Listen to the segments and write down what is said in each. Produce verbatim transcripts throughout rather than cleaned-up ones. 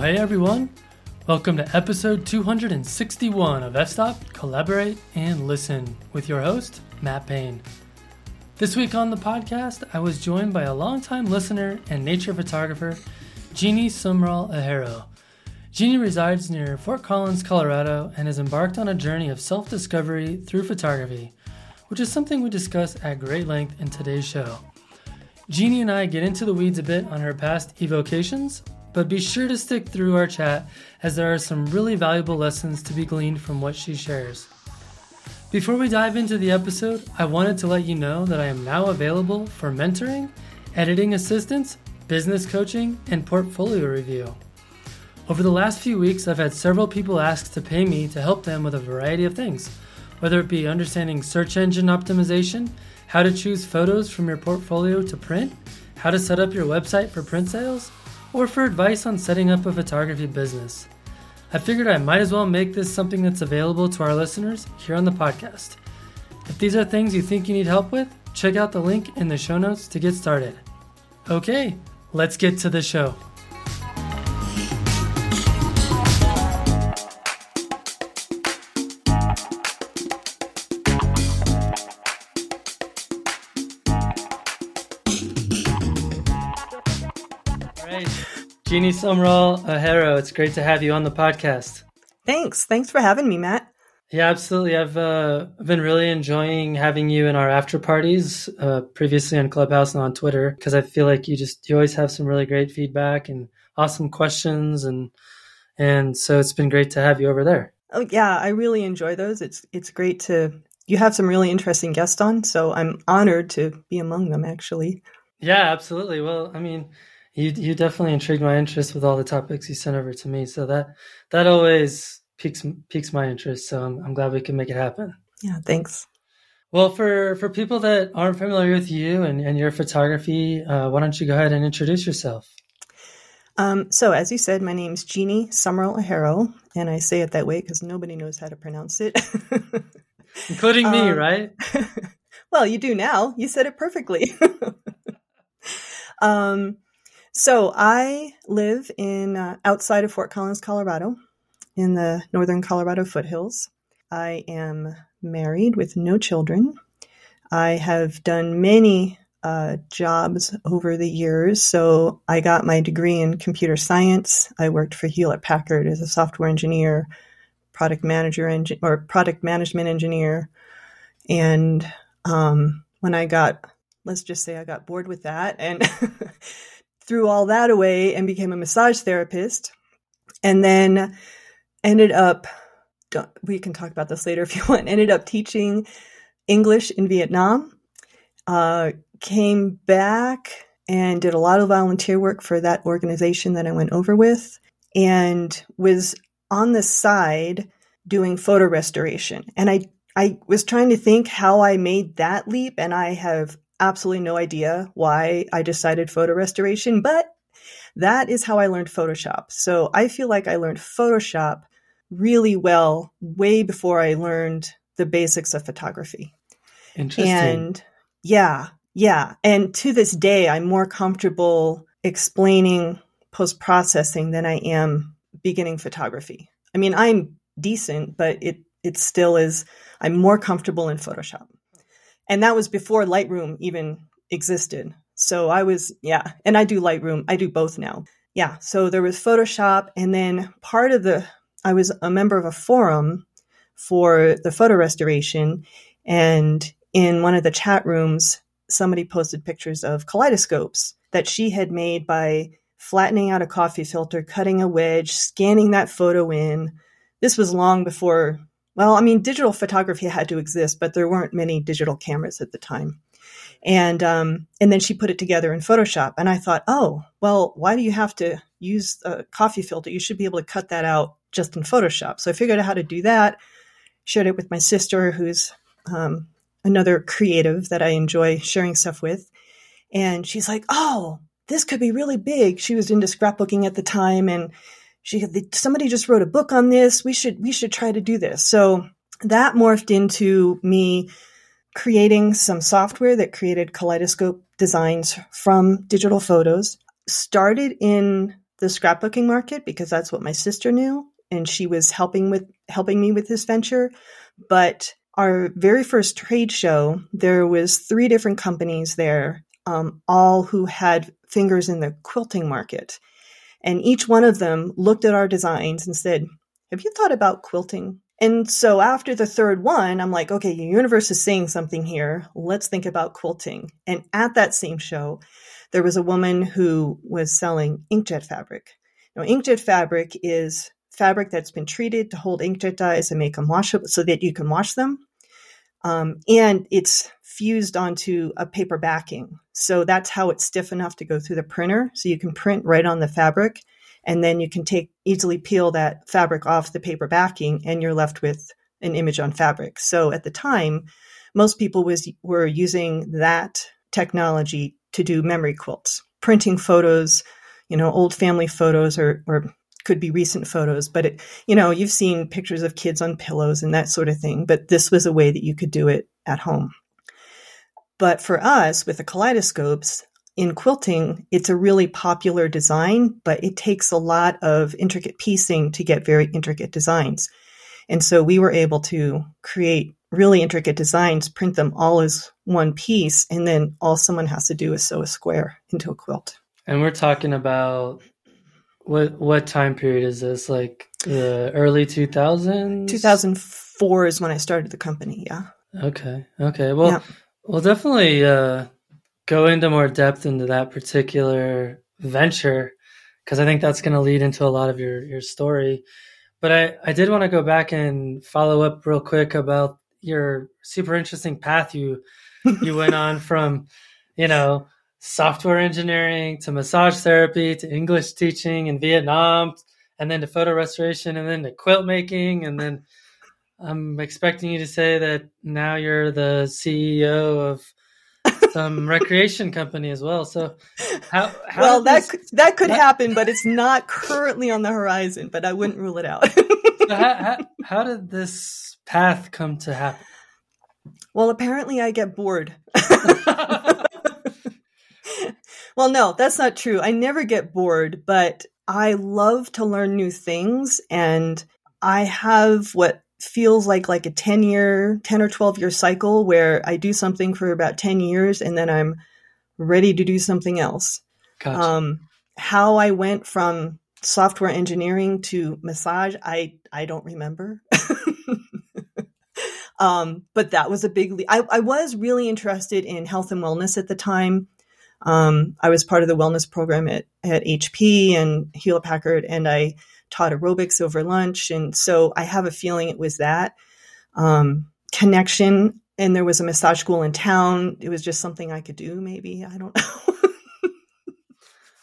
hey everyone. Welcome to episode two hundred sixty-one of F-Stop, Collaborate, and Listen with your host, Matt Payne. This week on the podcast, I was joined by a longtime listener and nature photographer, Jeannie Sumrall-Ajaro. Jeannie resides near Fort Collins, Colorado, and has embarked on a journey of self-discovery through photography, which is something we discuss at great length in today's show. Jeannie and I get into the weeds a bit on her past evocations, but be sure to stick through our chat as there are some really valuable lessons to be gleaned from what she shares. Before we dive into the episode, I wanted to let you know that I am now available for mentoring, editing assistance, business coaching, and portfolio review. Over the last few weeks, I've had several people ask to pay me to help them with a variety of things, whether it be understanding search engine optimization, how to choose photos from your portfolio to print, how to set up your website for print sales, or for advice on setting up a photography business. I figured I might as well make this something that's available to our listeners here on the podcast. If these are things you think you need help with, check out the link in the show notes to get started. Okay, let's get to the show. Jeannie Sumrall-Ajaro, it's great to have you on the podcast. Thanks. Thanks for having me, Matt. Yeah, absolutely. I've uh, been really enjoying having you in our after parties, uh, previously on Clubhouse and on Twitter, because I feel like you just you always have some really great feedback and awesome questions, and and so it's been great to have you over there. Oh yeah, I really enjoy those. It's it's great to you have some really interesting guests on, so I'm honored to be among them. Actually. Yeah, absolutely. Well, I mean. You you definitely intrigued my interest with all the topics you sent over to me. So that that always piques piques my interest. So I'm I'm glad we can make it happen. Yeah, thanks. Well, for, for people that aren't familiar with you and, and your photography, uh, why don't you go ahead and introduce yourself? Um, so as you said, my name's Jeannie Sumrall-Ajaro, and I say it that way because nobody knows how to pronounce it. Including me, um, right? Well, you do now. You said it perfectly. um. So I live in uh, outside of Fort Collins, Colorado, in the northern Colorado foothills. I am married with no children. I have done many uh, jobs over the years. So I got my degree in computer science. I worked for Hewlett Packard as a software engineer, product manager, engi- or product management engineer. And um, when I got, let's just say I got bored with that and threw all that away and became a massage therapist, and then ended up, we can talk about this later if you want, ended up teaching English in Vietnam, uh, came back and did a lot of volunteer work for that organization that I went over with, and was on the side doing photo restoration. And I, I was trying to think how I made that leap, and I have absolutely no idea why I decided photo restoration, but that is how I learned Photoshop. So I feel like I learned Photoshop really well way before I learned the basics of photography. Interesting. And yeah, yeah. And to this day, I'm more comfortable explaining post-processing than I am beginning photography. I mean, I'm decent, but it, it still is, I'm more comfortable in Photoshop. And that was before Lightroom even existed. So I was, yeah, and I do Lightroom. I do both now. Yeah, so there was Photoshop. And then part of the, I was a member of a forum for the photo restoration. And in one of the chat rooms, somebody posted pictures of kaleidoscopes that she had made by flattening out a coffee filter, cutting a wedge, scanning that photo in. This was long before Well, I mean, digital photography had to exist, but there weren't many digital cameras at the time. And um, and then she put it together in Photoshop. And I thought, oh, well, why do you have to use a coffee filter? You should be able to cut that out just in Photoshop. So I figured out how to do that, shared it with my sister, who's um, another creative that I enjoy sharing stuff with. And she's like, oh, this could be really big. She was into scrapbooking at the time, and She somebody just wrote a book on this. We should we should try to do this. So that morphed into me creating some software that created kaleidoscope designs from digital photos. Started in the scrapbooking market because that's what my sister knew, and she was helping with helping me with this venture. But our very first trade show, there was three different companies there, um, all who had fingers in the quilting market. And each one of them looked at our designs and said, have you thought about quilting? And so after the third one, I'm like, okay, the universe is saying something here. Let's think about quilting. And at that same show, there was a woman who was selling inkjet fabric. Now, inkjet fabric is fabric that's been treated to hold inkjet dyes and make them washable so that you can wash them. Um, and it's fused onto a paper backing. So that's how it's stiff enough to go through the printer. So you can print right on the fabric, and then you can take easily peel that fabric off the paper backing, and you're left with an image on fabric. So at the time, most people was were using that technology to do memory quilts, printing photos, you know, old family photos, or or could be recent photos. But, it, you know, you've seen pictures of kids on pillows and that sort of thing. But this was a way that you could do it at home. But for us, with the kaleidoscopes, in quilting, it's a really popular design, but it takes a lot of intricate piecing to get very intricate designs. And so we were able to create really intricate designs, print them all as one piece, and then all someone has to do is sew a square into a quilt. And we're talking about what what time period is this? Like the early two thousands? two thousand four is when I started the company, yeah. Okay, okay. Well, yeah. Well, definitely... Uh... go into more depth into that particular venture, because I think that's going to lead into a lot of your, your story. But I, I did want to go back and follow up real quick about your super interesting path you you went on from, you know, software engineering to massage therapy to English teaching in Vietnam, and then to photo restoration, and then to quilt making. And then I'm expecting you to say that now you're the C E O of some recreation company as well. So how, how well that this, could, that could that, happen, but it's not currently on the horizon, but I wouldn't rule it out. So how, how, how did this path come to happen? Well, apparently I get bored. Well, no, that's not true. I never get bored, but I love to learn new things, and I have what feels like like a ten year, ten or twelve year cycle where I do something for about ten years and then I'm ready to do something else. Gotcha. Um, how I went from software engineering to massage, I, I don't remember. um, but that was a big leap. I, I was really interested in health and wellness at the time. Um, I was part of the wellness program at, at H P and Hewlett Packard, and I taught aerobics over lunch. And so I have a feeling it was that um, connection. And there was a massage school in town. It was just something I could do, maybe. I don't know.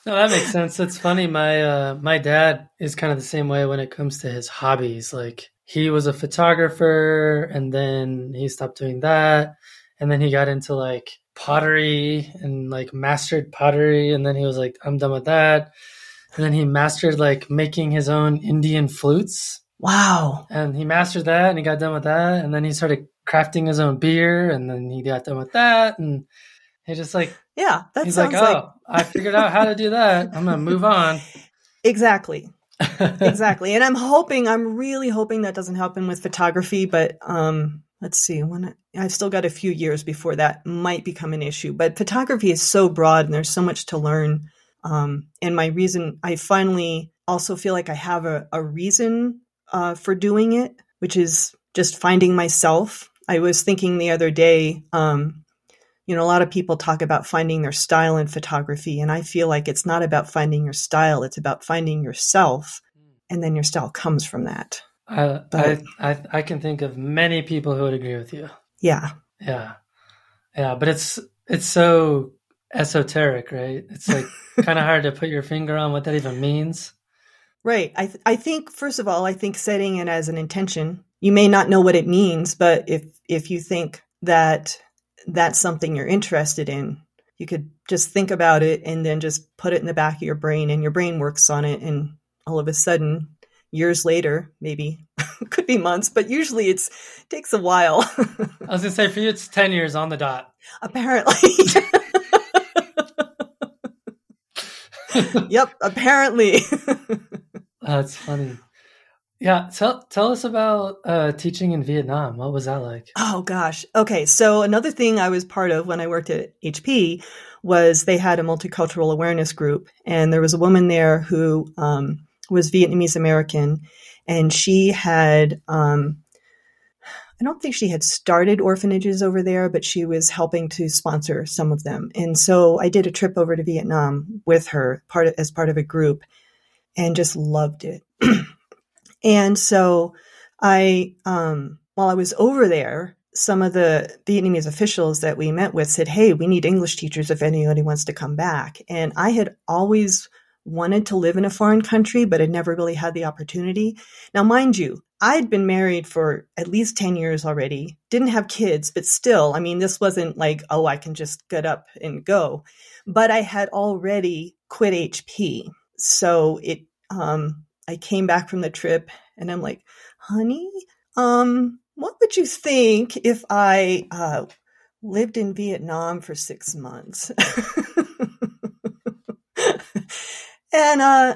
No, that makes sense. It's funny. My, uh, my dad is kind of the same way when it comes to his hobbies. Like, he was a photographer, and then he stopped doing that. And then he got into like pottery and like mastered pottery. And then he was like, I'm done with that. And then he mastered like making his own Indian flutes. Wow. And he mastered that, and he got done with that. And then he started crafting his own beer, and then he got done with that. And he just like, yeah, that he's sounds like, oh, like... I figured out how to do that. I'm going to move on. Exactly. Exactly. And I'm hoping, I'm really hoping that doesn't happen with photography, but um, let's see. When I, I've still got a few years before that might become an issue, but photography is so broad and there's so much to learn. Um, and my reason, I finally also feel like I have a, a reason uh, for doing it, which is just finding myself. I was thinking the other day, um, you know, a lot of people talk about finding their style in photography, and I feel like it's not about finding your style. It's about finding yourself, and then your style comes from that. I, but, I, I, I can think of many people who would agree with you. Yeah. Yeah. Yeah. But it's, it's so esoteric, right? It's like kind of hard to put your finger on what that even means. Right. I th- I think, first of all, I think setting it as an intention, you may not know what it means, but if, if you think that that's something you're interested in, you could just think about it and then just put it in the back of your brain, and your brain works on it. And all of a sudden, years later, maybe could be months, but usually it's, it takes a while. I was going to say for you, it's ten years on the dot. Apparently. Yep, apparently. Oh, that's funny. Yeah, tell tell us about uh, teaching in Vietnam. What was that like? Oh, gosh. Okay, so another thing I was part of when I worked at H P was they had a multicultural awareness group, and there was a woman there who um, was Vietnamese American, and she had um, – I don't think she had started orphanages over there, but she was helping to sponsor some of them. And so I did a trip over to Vietnam with her part of, as part of a group, and just loved it. And so I, um, while I was over there, some of the Vietnamese officials that we met with said, hey, we need English teachers if anybody wants to come back. And I had always wanted to live in a foreign country, but had never really had the opportunity. Now, mind you, I'd been married for at least ten years already, didn't have kids, but still, I mean, this wasn't like, oh, I can just get up and go. But I had already quit H P. So it, um, I came back from the trip and I'm like, honey, um, what would you think if I uh, lived in Vietnam for six months? And uh,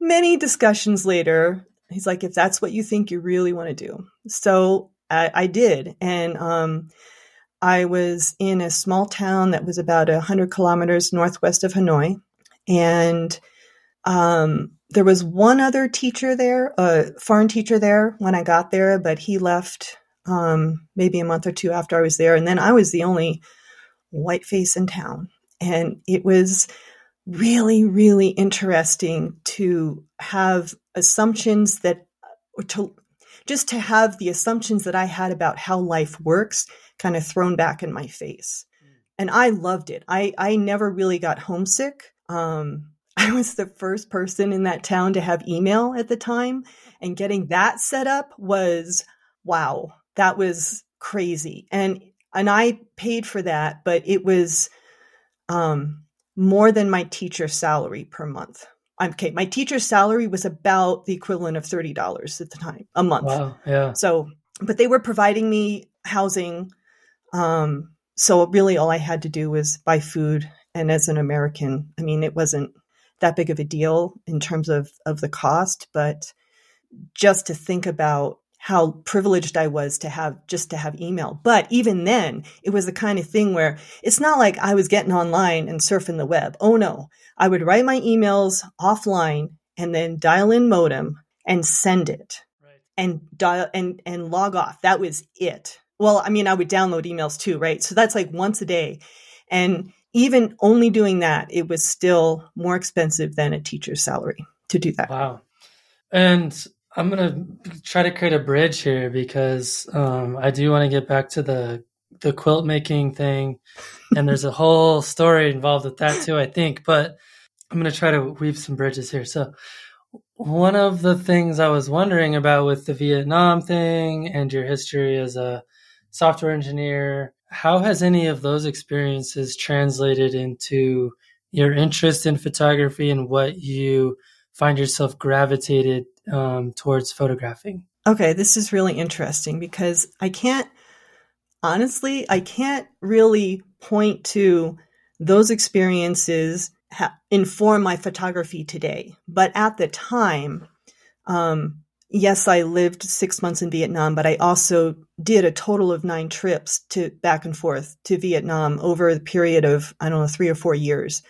many discussions later, he's like, if that's what you think you really want to do. So I, I did. And um, I was in a small town that was about one hundred kilometers northwest of Hanoi. And um there was one other teacher there, a foreign teacher there when I got there, but he left um, maybe a month or two after I was there. And then I was the only white face in town. And it was really, really interesting to have assumptions that, or to just to have the assumptions that I had about how life works kind of thrown back in my face. And I loved it. I, I never really got homesick. Um, I was the first person in that town to have email at the time, and getting that set up was, wow, that was crazy. And, and I paid for that, but it was, um, more than my teacher's salary per month. I'm okay. My teacher's salary was about the equivalent of thirty dollars at the time, a month. Wow, yeah. So, but they were providing me housing. Um, so really all I had to do was buy food. And as an American, I mean, it wasn't that big of a deal in terms of, of the cost, but just to think about how privileged I was to have, just to have email. But even then, it was the kind of thing where it's not like I was getting online and surfing the web. Oh no, I would write my emails offline and then dial in modem and send it, right, and dial and, and log off. That was it. Well, I mean, I would download emails too, right? So that's like once a day. And even only doing that, it was still more expensive than a teacher's salary to do that. Wow. And I'm going to try to create a bridge here because um, I do want to get back to the, the quilt making thing. And there's a whole story involved with that too, I think. But I'm going to try to weave some bridges here. So one of the things I was wondering about with the Vietnam thing and your history as a software engineer, how has any of those experiences translated into your interest in photography and what you find yourself gravitated um, towards photographing? Okay, this is really interesting because I can't, honestly, I can't really point to those experiences ha- inform my photography today. But at the time, um, yes, I lived six months in Vietnam, but I also did a total of nine trips to back and forth to Vietnam over the period of, I don't know, three or four years.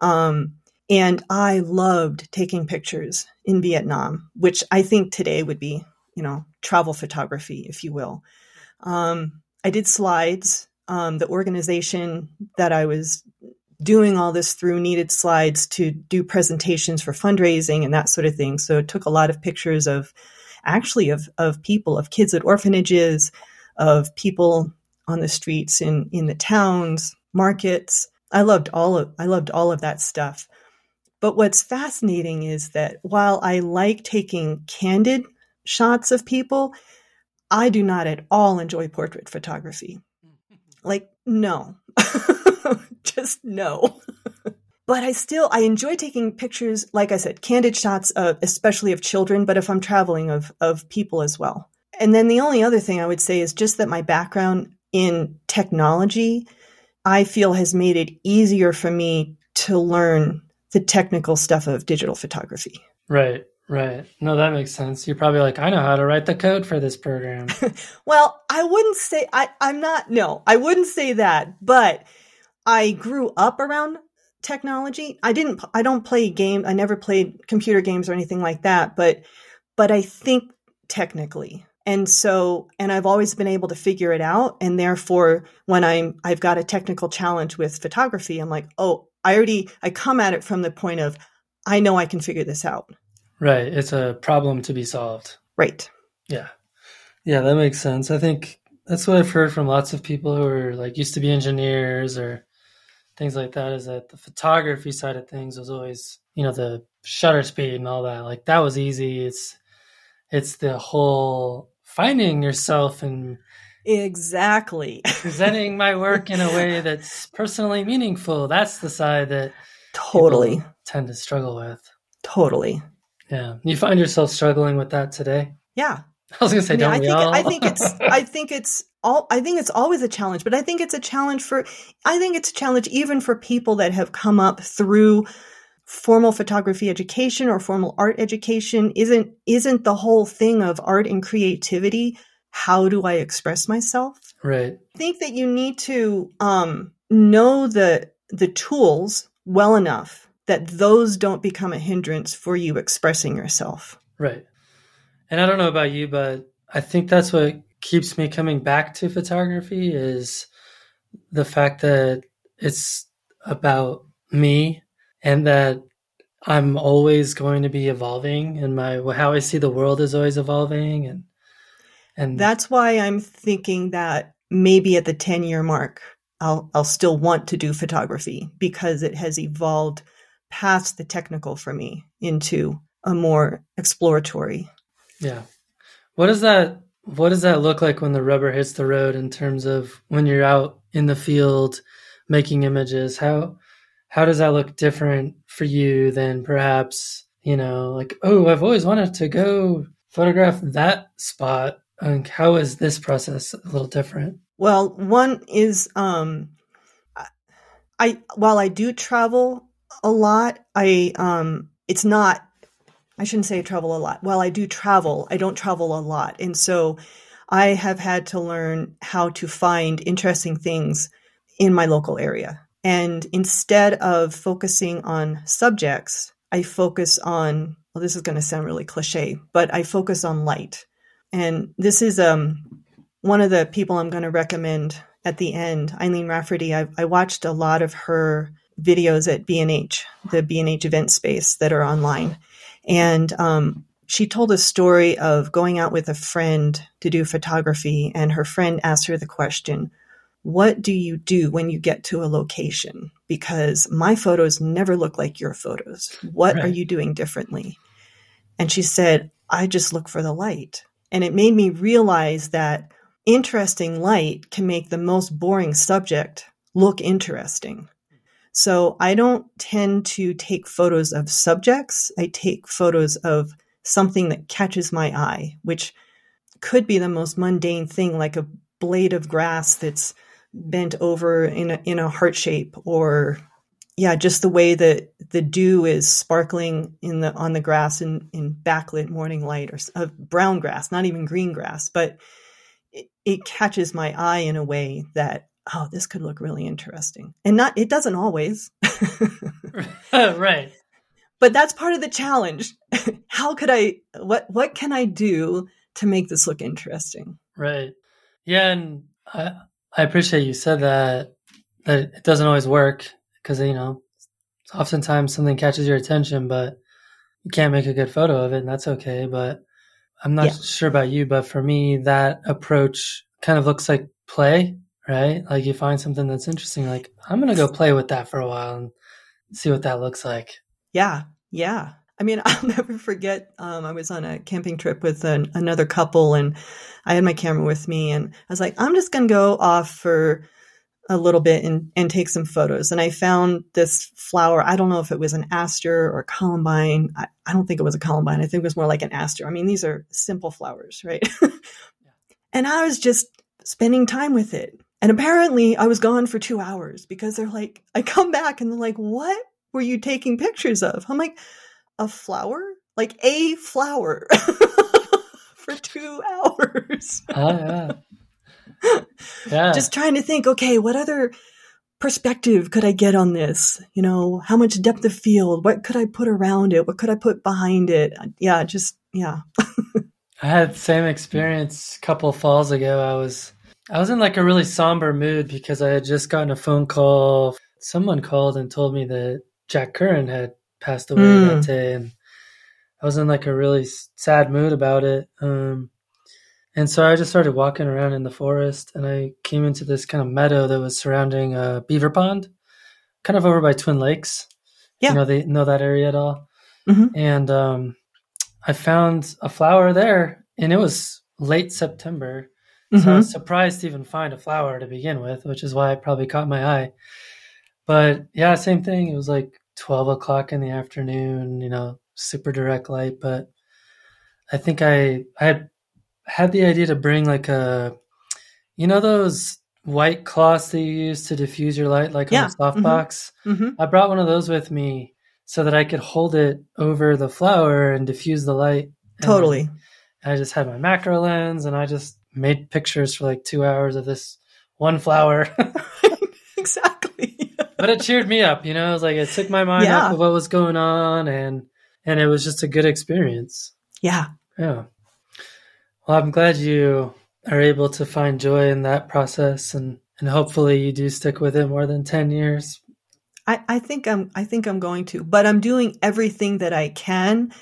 Um, and I loved taking pictures in Vietnam, which I think today would be, you know, travel photography, if you will. Um, I did slides. Um, the organization that I was doing all this through needed slides to do presentations for fundraising and that sort of thing. So it took a lot of pictures of actually of, of people, of kids at orphanages, of people on the streets in, in the towns, markets. I loved all of, I loved all of that stuff. But what's fascinating is that while I like taking candid shots of people, I do not at all enjoy portrait photography. Like, no. Just no. But I still, I enjoy taking pictures, like I said, candid shots, of, especially of children, but if I'm traveling, of of people as well. And then the only other thing I would say is just that my background in technology, I feel has made it easier for me to learn the technical stuff of digital photography. Right, right. No, that makes sense. You're probably like, I know how to write the code for this program. Well, I wouldn't say, I, I'm not, no, I wouldn't say that, but I grew up around technology. I didn't, I don't play game. I never played computer games or anything like that, but, but I think technically. And so, and I've always been able to figure it out. And therefore, when I'm, I've got a technical challenge with photography, I'm like, oh, I already, I come at it from the point of, I know I can figure this out. Right. It's a problem to be solved. Right. Yeah. Yeah. That makes sense. I think that's what I've heard from lots of people who are like used to be engineers or things like that, is that the photography side of things was always, you know, the shutter speed and all that. Like that was easy. It's, it's the whole finding yourself and exactly presenting my work in a way that's personally meaningful. That's the side that totally tend to struggle with. Totally. Yeah. You find yourself struggling with that today? Yeah. I was going to say, I mean, don't I we think, all? I think it's, I think it's all, I think it's always a challenge, but I think it's a challenge for, I think it's a challenge even for people that have come up through formal photography education or formal art education. Isn't, isn't the whole thing of art and creativity, how do I express myself? Right. I think that you need to um, know the, the tools well enough that those don't become a hindrance for you expressing yourself. Right. And I don't know about you, but I think that's what keeps me coming back to photography is the fact that it's about me. And that I'm always going to be evolving, and my how I see the world is always evolving, and and that's why I'm thinking that maybe at the ten-year mark, I'll I'll still want to do photography because it has evolved past the technical for me into a more exploratory. Yeah, what does that what does that look like when the rubber hits the road in terms of when you're out in the field making images? How How does that look different for you than perhaps, you know, like, oh, I've always wanted to go photograph that spot. And how is this process a little different? Well, one is, um, I, while I do travel a lot, I, um, it's not, I shouldn't say I travel a lot. While I do travel, I don't travel a lot. And so I have had to learn how to find interesting things in my local area. And instead of focusing on subjects, I focus on, well, this is going to sound really cliche, but I focus on light. And this is um, one of the people I'm going to recommend at the end, Eileen Rafferty. I, I watched a lot of her videos at B and H, the B and H event space that are online. And um, she told a story of going out with a friend to do photography. And her friend asked her the question, what do you do when you get to a location? Because my photos never look like your photos. What right. are you doing differently? And she said, I just look for the light. And it made me realize that interesting light can make the most boring subject look interesting. So I don't tend to take photos of subjects. I take photos of something that catches my eye, which could be the most mundane thing, like a blade of grass that's bent over in a, in a heart shape, or yeah, just the way that the dew is sparkling in the, on the grass in, in backlit morning light, or uh, brown grass, not even green grass, but it, it catches my eye in a way that, oh, this could look really interesting. And not, it doesn't always. Right. But that's part of the challenge. How could I, what, what can I do to make this look interesting? Right. Yeah. And I, I appreciate you said that, that it doesn't always work because, you know, oftentimes something catches your attention, but you can't make a good photo of it, and that's okay. But I'm not yeah. sure about you, but for me, that approach kind of looks like play, right? Like you find something that's interesting, like I'm going to go play with that for a while and see what that looks like. Yeah. Yeah. I mean, I'll never forget, um, I was on a camping trip with an, another couple, and I had my camera with me, and I was like, I'm just going to go off for a little bit and, and take some photos. And I found this flower. I don't know if it was an aster or a columbine. I, I don't think it was a columbine. I think it was more like an aster. I mean, these are simple flowers, right? Yeah. And I was just spending time with it. And apparently I was gone for two hours because they're like, I come back and they're like, what were you taking pictures of? I'm like, a flower? Like a flower for two hours. Oh, yeah. Yeah. Just trying to think, okay, what other perspective could I get on this? You know, how much depth of field? What could I put around it? What could I put behind it? Yeah, just, yeah. I had the same experience a couple of falls ago. I was I was in like a really somber mood because I had just gotten a phone call. Someone called and told me that Jack Curran had passed away mm. that day, and I was in like a really sad mood about it. Um, and so I just started walking around in the forest, and I came into this kind of meadow that was surrounding a beaver pond, kind of over by Twin Lakes. Yeah. You know, they know that area at all. Mm-hmm. And um, I found a flower there, and it was late September. So mm-hmm. I was surprised to even find a flower to begin with, which is why it probably caught my eye. But yeah, same thing. It was like twelve o'clock in the afternoon, you know, super direct light. But I think I, I had had the idea to bring like a, you know, those white cloths that you use to diffuse your light, like yeah. on a softbox. Mm-hmm. Mm-hmm. I brought one of those with me so that I could hold it over the flower and diffuse the light. Totally. And I just had my macro lens, and I just made pictures for like two hours of this one flower. Exactly. But it cheered me up, you know, it was like it took my mind yeah. off of what was going on, and and it was just a good experience. Yeah. Yeah. Well, I'm glad you are able to find joy in that process, and, and hopefully you do stick with it more than ten years. I, I think I'm I think I'm going to, but I'm doing everything that I can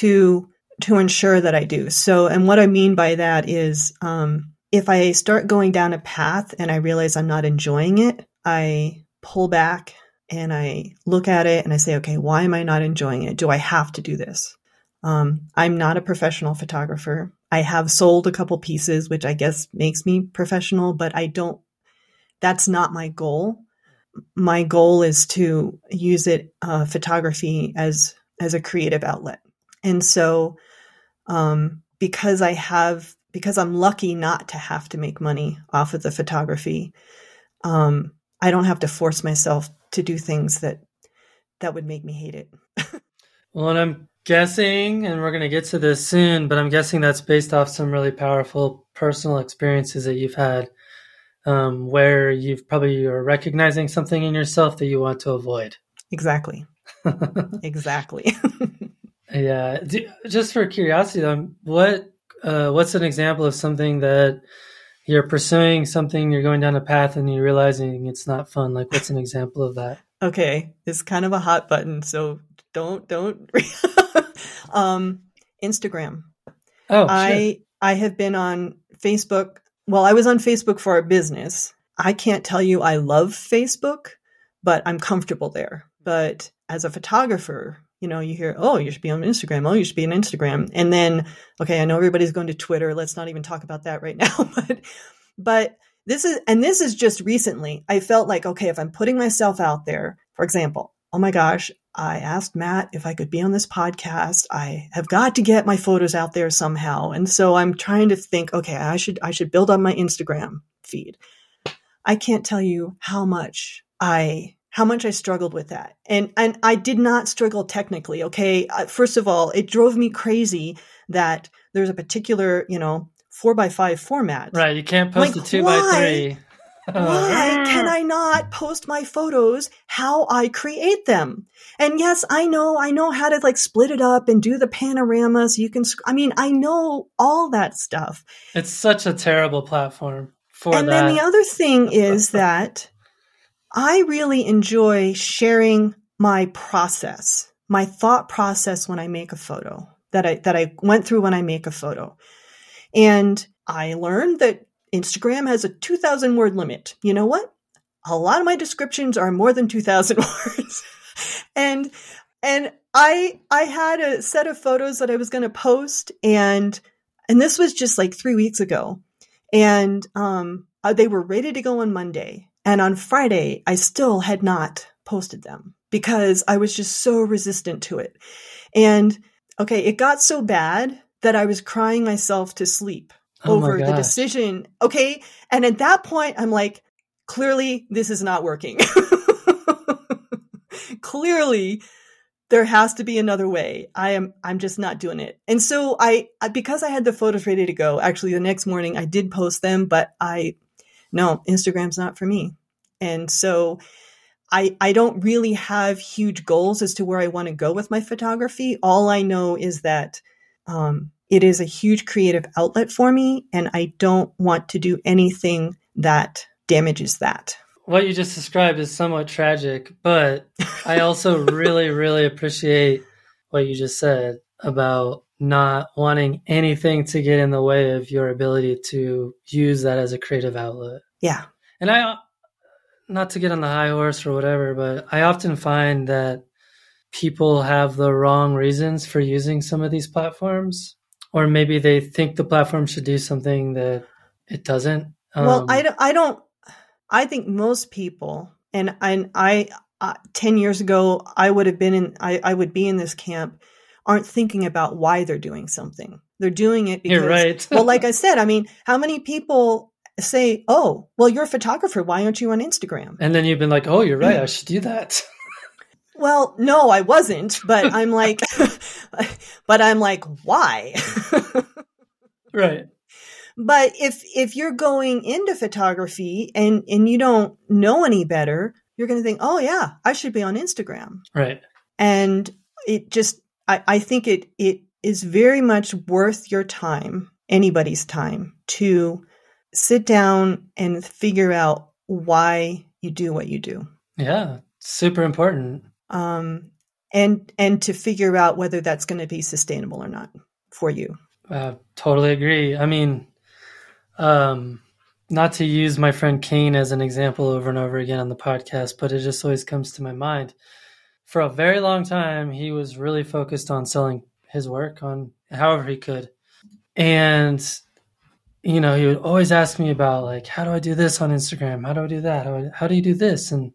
to to ensure that I do. So, and what I mean by that is um, if I start going down a path and I realize I'm not enjoying it, I pull back and I look at it and I say, okay, why am I not enjoying it? Do I have to do this? Um, I'm not a professional photographer. I have sold a couple pieces, which I guess makes me professional, but I don't, that's not my goal. My goal is to use it, uh, photography as, as a creative outlet. And so, um, because I have, because I'm lucky not to have to make money off of the photography, um, I don't have to force myself to do things that, that would make me hate it. Well, and I'm guessing, and we're going to get to this soon, but I'm guessing that's based off some really powerful personal experiences that you've had, um, where you've probably are recognizing something in yourself that you want to avoid. Exactly. Exactly. Yeah. Do, just for curiosity, though, what uh, what's an example of something that you're pursuing, something you're going down a path and you're realizing it's not fun? Like, what's an example of that? Okay, it's kind of a hot button, so don't don't. um, Instagram. Oh, I sure. I have been on Facebook. Well, I was on Facebook for our business. I can't tell you I love Facebook, but I'm comfortable there. But as a photographer, you know, you hear, oh, you should be on Instagram. Oh, you should be on Instagram. And then, okay, I know everybody's going to Twitter. Let's not even talk about that right now. But, but this is, and this is just recently, I felt like, okay, if I'm putting myself out there, for example, oh my gosh, I asked Matt if I could be on this podcast. I have got to get my photos out there somehow. And so I'm trying to think, okay, I should, I should build on my Instagram feed. I can't tell you how much I How much I struggled with that. And and I did not struggle technically, okay? First of all, it drove me crazy that there's a particular, you know, four by five format. Right, you can't post like, a two why? by three. Why can I not post my photos how I create them? And yes, I know, I know how to like split it up and do the panorama so you can, sc- I mean, I know all that stuff. It's such a terrible platform for and that. And then the other thing is that I really enjoy sharing my process, my thought process when I make a photo that I, that I went through when I make a photo. And I learned that Instagram has a two thousand word limit. You know what? A lot of my descriptions are more than two thousand words. and, and I, I had a set of photos that I was going to post, and, and this was just like three weeks ago. And, um, they were ready to go on Monday. And on Friday, I still had not posted them because I was just so resistant to it. And okay, it got so bad that I was crying myself to sleep oh over the decision. Okay. And at that point, I'm like, clearly this is not working. clearly there has to be another way. I am, I'm just not doing it. And so I, because I had the photos ready to go, actually the next morning I did post them, but I, no, Instagram's not for me. And so I, I don't really have huge goals as to where I want to go with my photography. All I know is that, um, it is a huge creative outlet for me, and I don't want to do anything that damages that. What you just described is somewhat tragic, but I also really, really appreciate what you just said about not wanting anything to get in the way of your ability to use that as a creative outlet. Yeah. And I, not to get on the high horse or whatever, but I often find that people have the wrong reasons for using some of these platforms, or maybe they think the platform should do something that it doesn't. Um, well, I don't, I don't. I think most people, and and I, uh, ten years ago, I would have been in, I, I would be in this camp, aren't thinking about why they're doing something. They're doing it because, you're right. Well, like I said, I mean, how many people say, oh, well, you're a photographer. Why aren't you on Instagram? And then you've been like, oh, you're right. I should do that. Well, no, I wasn't, but I'm like, but I'm like, why? Right. But if if you're going into photography and, and you don't know any better, you're going to think, oh, yeah, I should be on Instagram. Right. And it just, I, I think it it is very much worth your time, anybody's time, to sit down and figure out why you do what you do. Yeah, super important. Um, and and to figure out whether that's going to be sustainable or not for you. I totally agree. I mean... Um, not to use my friend Kane as an example over and over again on the podcast, but it just always comes to my mind. For a very long time, he was really focused on selling his work on however he could. And, you know, he would always ask me about like, how do I do this on Instagram? How do I do that? How do, I, how do you do this? And,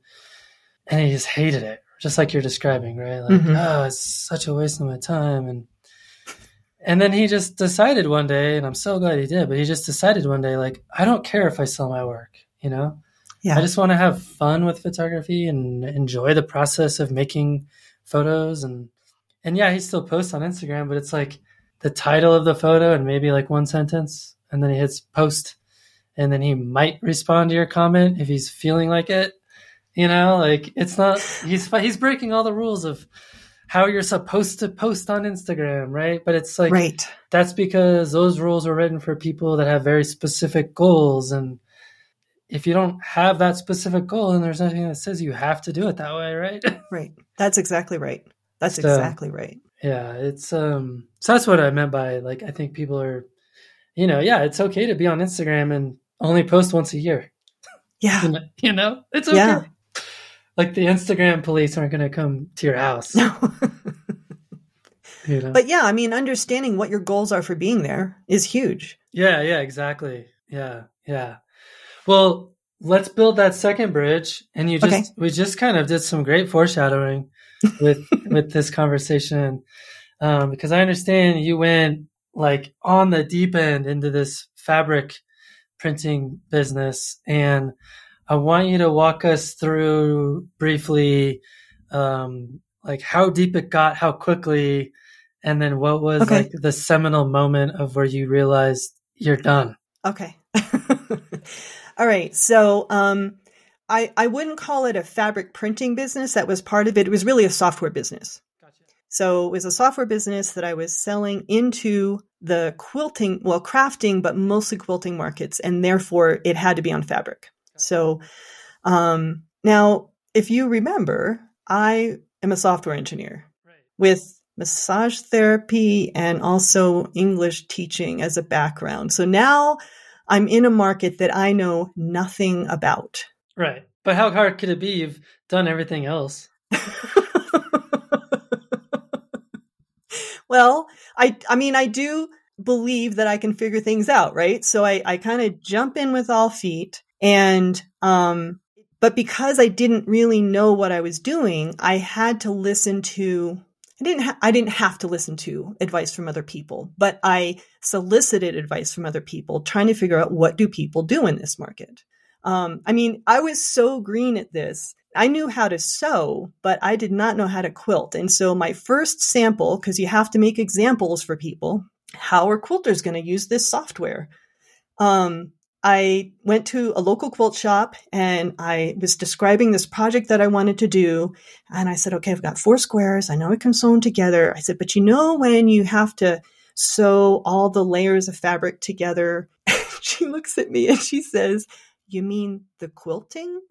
and he just hated it. Just like you're describing, right? Like, mm-hmm. oh, it's such a waste of my time. And, And then he just decided one day, and I'm so glad he did, but he just decided one day, like, I don't care if I sell my work, you know? Yeah. I just want to have fun with photography and enjoy the process of making photos. And, and yeah, he still posts on Instagram, but it's like the title of the photo and maybe like one sentence, and then he hits post, and then he might respond to your comment if he's feeling like it, you know? Like, it's not, he's he's breaking all the rules of how you're supposed to post on Instagram, right? But it's like, right. That's because those rules were written for people that have very specific goals. And if you don't have that specific goal, then there's nothing that says you have to do it that way, right? Right. That's exactly right. That's so, exactly right. Yeah. It's, um, so that's what I meant by like, I think people are, you know, yeah, it's okay to be on Instagram and only post once a year. Yeah. You know, it's okay. Yeah. Like the Instagram police aren't going to come to your house. No. You know? But yeah, I mean, understanding what your goals are for being there is huge. Yeah, yeah, exactly. Yeah, yeah. Well, let's build that second bridge. And you just, okay. We just kind of did some great foreshadowing with with this conversation. Um, because I understand you went like on the deep end into this fabric printing business, and I want you to walk us through briefly, um, like how deep it got, how quickly, and then what was okay. like the seminal moment of where you realized you're done. Okay. All right. So, um, I, I wouldn't call it a fabric printing business. That was part of it. It was really a software business. Gotcha. So it was a software business that I was selling into the quilting, well, crafting, but mostly quilting markets. And therefore it had to be on fabric. So um, now, if you remember, I am a software engineer right. with massage therapy and also English teaching as a background. So now I'm in a market that I know nothing about. Right. But how hard could it be? You've done everything else. Well, I, I mean, I do believe that I can figure things out, right? So I, I kind of jump in with all feet. And, um, but because I didn't really know what I was doing, I had to listen to, I didn't, ha- I didn't have to listen to advice from other people, but I solicited advice from other people trying to figure out what do people do in this market. Um, I mean, I was so green at this I knew how to sew, but I did not know how to quilt. And so my first sample, because you have to make examples for people, how are quilters going to use this software? Um, I went to a local quilt shop and I was describing this project that I wanted to do. And I said, okay, I've got four squares. I know I can sew them together. I said, but you know, when you have to sew all the layers of fabric together, she looks at me and she says, you mean the quilting?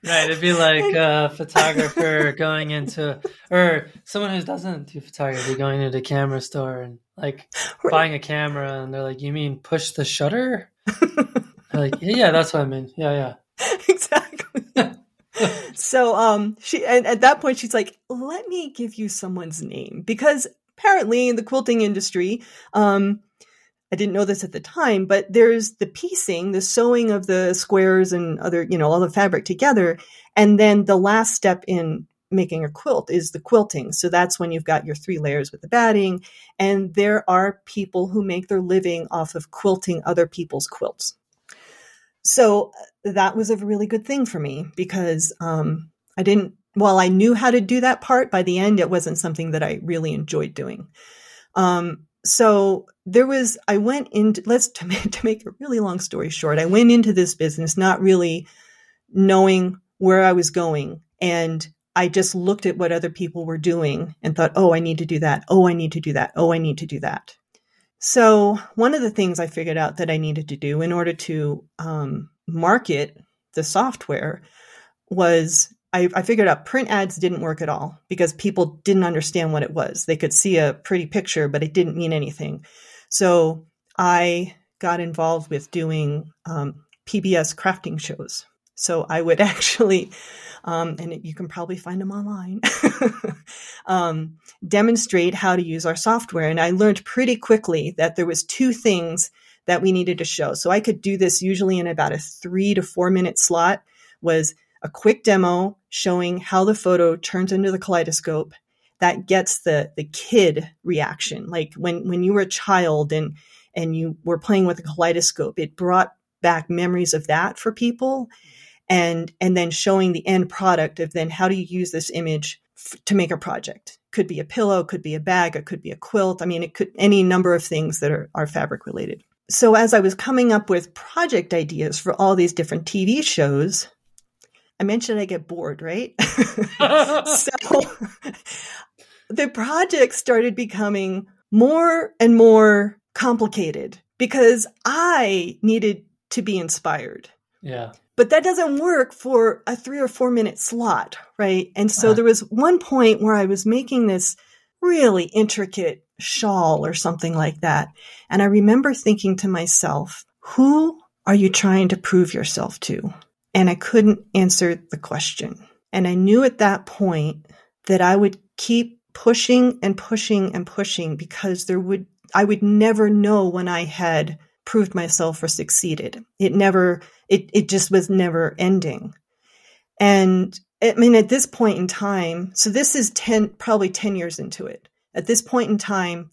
Right, it'd be like a photographer going into, or someone who doesn't do photography going into a camera store and like right. buying a camera, and they're like, "You mean push the shutter?" They're like, "Yeah, that's what I mean. Yeah, yeah, exactly." So, um, she and at that point she's like, "Let me give you someone's name," because apparently in the quilting industry, um. I didn't know this at the time, but there's the piecing, the sewing of the squares and other, you know, all the fabric together. And then the last step in making a quilt is the quilting. So that's when you've got your three layers with the batting. And there are people who make their living off of quilting other people's quilts. So that was a really good thing for me because um, I didn't, while I knew how to do that part, by the end, it wasn't something that I really enjoyed doing. Um, So there was, I went into, let's, to make, to make a really long story short, I went into this business not really knowing where I was going. And I just looked at what other people were doing and thought, oh, I need to do that. Oh, I need to do that. Oh, I need to do that. So one of the things I figured out that I needed to do in order to um, market the software was I, I figured out print ads didn't work at all because people didn't understand what it was. They could see a pretty picture, but it didn't mean anything. So I got involved with doing um, P B S crafting shows. So I would actually, um, and you can probably find them online, um, demonstrate how to use our software. And I learned pretty quickly that there was two things that we needed to show. So I could do this usually in about a three to four minute slot was a quick demo showing how the photo turns into the kaleidoscope that gets the the kid reaction. Like when, when you were a child and, and you were playing with a kaleidoscope, it brought back memories of that for people. And, and then showing the end product of then how do you use this image f- to make a project? Could be a pillow, could be a bag, it could be a quilt. I mean, it could any number of things that are, are fabric related. So as I was coming up with project ideas for all these different T V shows, I mentioned I get bored, right? So the project started becoming more and more complicated because I needed to be inspired. Yeah. But that doesn't work for a three or four minute slot, right? And so uh-huh. there was one point where I was making this really intricate shawl or something like that. And I remember thinking to myself, who are you trying to prove yourself to? And I couldn't answer the question. And I knew at that point that I would keep pushing and pushing and pushing because there would I would never know when I had proved myself or succeeded. It never, it it just was never ending. And I mean, at this point in time, so this is ten, probably ten years into it. At this point in time,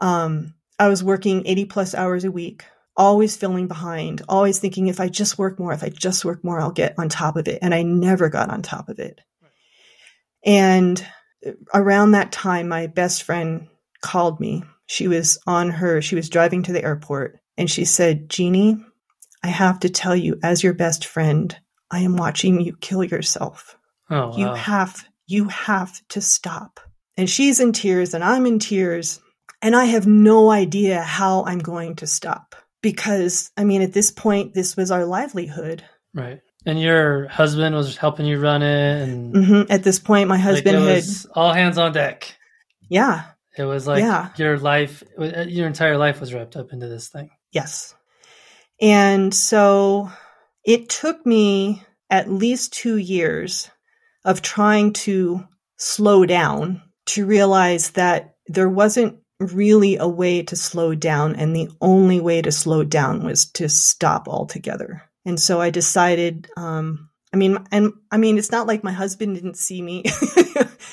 um, I was working eighty plus hours a week. Always feeling behind, always thinking if I just work more, if I just work more, I'll get on top of it. And I never got on top of it. Right. And around that time, my best friend called me. She was on her, she was driving to the airport and she said, Jeannie, I have to tell you as your best friend, I am watching you kill yourself. Oh, wow. You have, you have to stop. And she's in tears and I'm in tears and I have no idea how I'm going to stop. Because, I mean, at this point, this was our livelihood. Right. And your husband was helping you run it. And mm-hmm. At this point, my husband like it had... was all hands on deck. Yeah. It was like yeah. your life, your entire life was wrapped up into this thing. Yes. And so it took me at least two years of trying to slow down to realize that there wasn't really a way to slow down. And the only way to slow down was to stop altogether. And so I decided, um, I mean, and I mean, it's not like my husband didn't see me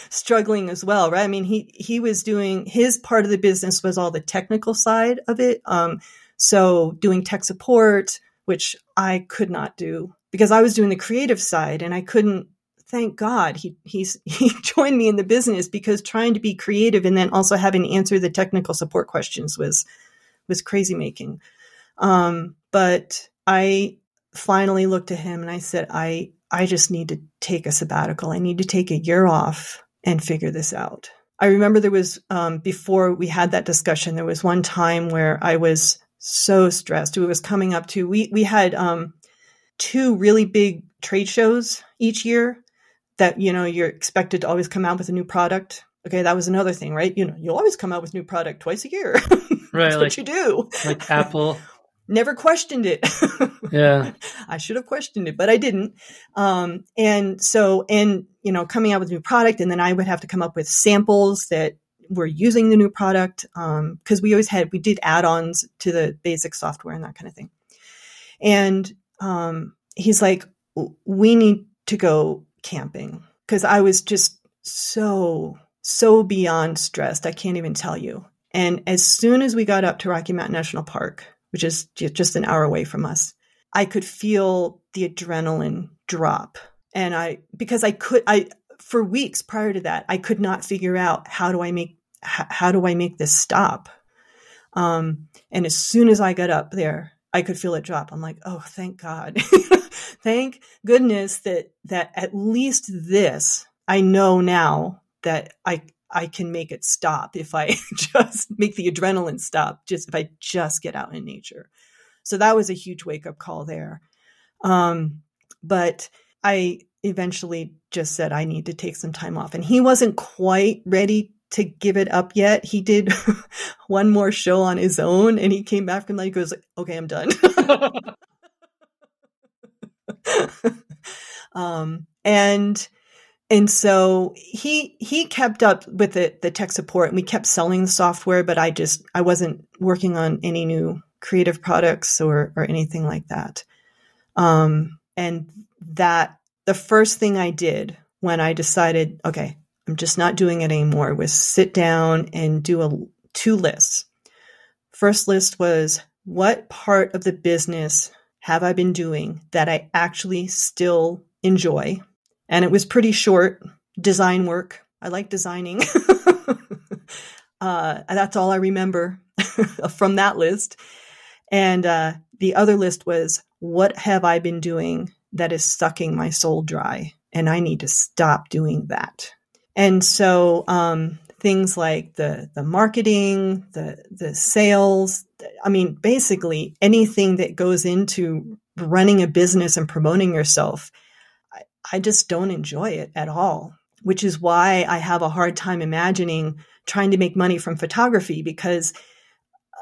struggling as well, right? I mean, he, he was doing his part of the business was all the technical side of it. Um, so doing tech support, which I could not do. because I was doing the creative side and I couldn't, thank God he, he's, he joined me in the business, because trying to be creative and then also having to answer the technical support questions was, was crazy making. Um, but I finally looked to him and I said, I, I just need to take a sabbatical. I need to take a year off and figure this out. I remember there was, um, before we had that discussion, there was one time where I was so stressed. It was coming up to, we, we had, um, two really big trade shows each year that, you know, you're expected to always come out with a new product. Okay. That was another thing, right? You know, you'll always come out with new product twice a year. Right. That's like, what you do. Like Apple. Never questioned it. Yeah. I should have questioned it, but I didn't. Um, and so, and, you know, coming out with a new product, and then I would have to come up with samples that were using the new product. Um, cause we always had, we did add-ons to the basic software and that kind of thing. And, um, he's like, we need to go camping. Cause I was just so, so beyond stressed. I can't even tell you. And as soon as we got up to Rocky Mountain National Park, which is just an hour away from us, I could feel the adrenaline drop. And I, because I could, I, for weeks prior to that, I could not figure out how do I make, how, how do I make this stop? Um, and as soon as I got up there, I could feel it drop. I'm like, oh, thank God. Thank goodness that, that at least this, I know now that I, I can make it stop if I just make the adrenaline stop, just if I just get out in nature. So that was a huge wake up call there. Um, but I eventually just said, I need to take some time off, and he wasn't quite ready to give it up yet. He did one more show on his own, and he came back and like, goes, okay, I'm done. um, and And so he, he kept up with the, the tech support, and we kept selling the software, but I just, I wasn't working on any new creative products or, or anything like that. Um, and that the first thing I did when I decided, okay, I'm just not doing it anymore, was sit down and do a two lists. First list was, what part of the business have I been doing that I actually still enjoy? And it was pretty short, design work. I like designing. uh, that's all I remember from that list. And uh, the other list was, what have I been doing that is sucking my soul dry? And I need to stop doing that. And so um, things like the the marketing, the the sales, I mean, basically anything that goes into running a business and promoting yourself, I just don't enjoy it at all, which is why I have a hard time imagining trying to make money from photography, because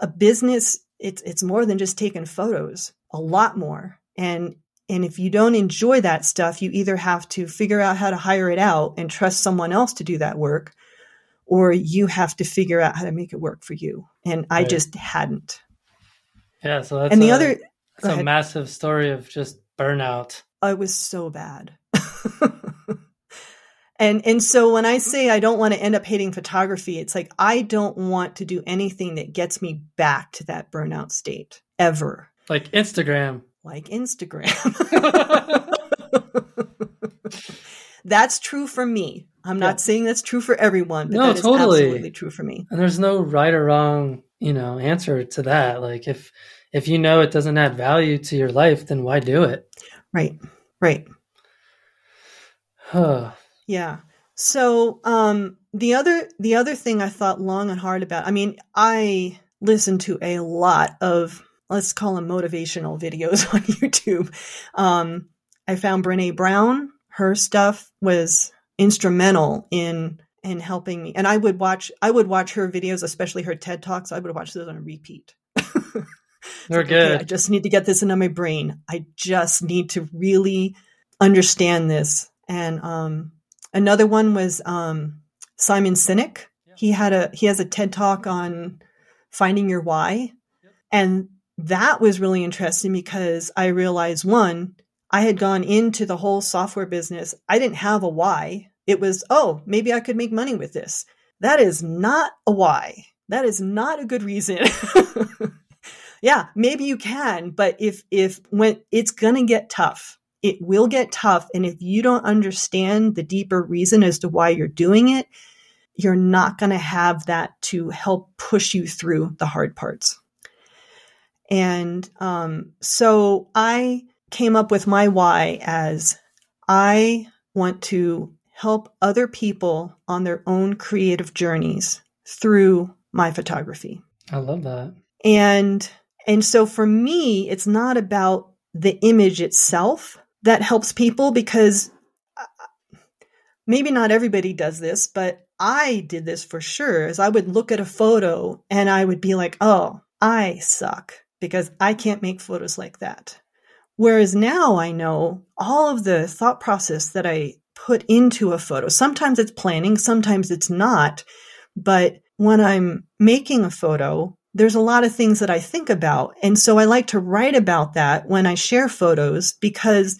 a business, it's it's more than just taking photos, a lot more. And and if you don't enjoy that stuff, you either have to figure out how to hire it out and trust someone else to do that work, or you have to figure out how to make it work for you. And I right. just hadn't. Yeah, so that's, and the a, other, that's a massive story of just burnout. I was so bad. and and so when I say I don't want to end up hating photography, it's like, I don't want to do anything that gets me back to that burnout state ever. Like Instagram. Like Instagram. That's true for me. I'm yeah. not saying that's true for everyone, but no, that is totally. absolutely true for me. And there's no right or wrong, you know, answer to that. Like if if you know it doesn't add value to your life, then why do it? Right. Right. Huh. Yeah. So, um, the other, the other thing I thought long and hard about, I mean, I listened to a lot of, let's call them motivational videos on YouTube. Um, I found Brené Brown, her stuff was instrumental in, in helping me. And I would watch, I would watch her videos, especially her TED Talks. I would watch those on repeat. They're good. Okay, I just need to get this into my brain. I just need to really understand this. And um, another one was um, Simon Sinek. Yep. He had a he has a TED Talk on finding your why, yep. and that was really interesting because I realized, one, I had gone into the whole software business. I didn't have a why. It was, oh, maybe I could make money with this. That is not a why. That is not a good reason. Yeah, maybe you can, but if if when it's going to get tough, It will get tough. And if you don't understand the deeper reason as to why you're doing it, you're not going to have that to help push you through the hard parts. And um, so I came up with my why as I want to help other people on their own creative journeys through my photography. I love that. And and so for me, it's not about the image itself that helps people, because maybe not everybody does this, but I did this for sure, is I would look at a photo and I would be like, oh, I suck because I can't make photos like that. Whereas now I know all of the thought process that I put into a photo. Sometimes it's planning, sometimes it's not. But when I'm making a photo, there's a lot of things that I think about. And so I like to write about that when I share photos, because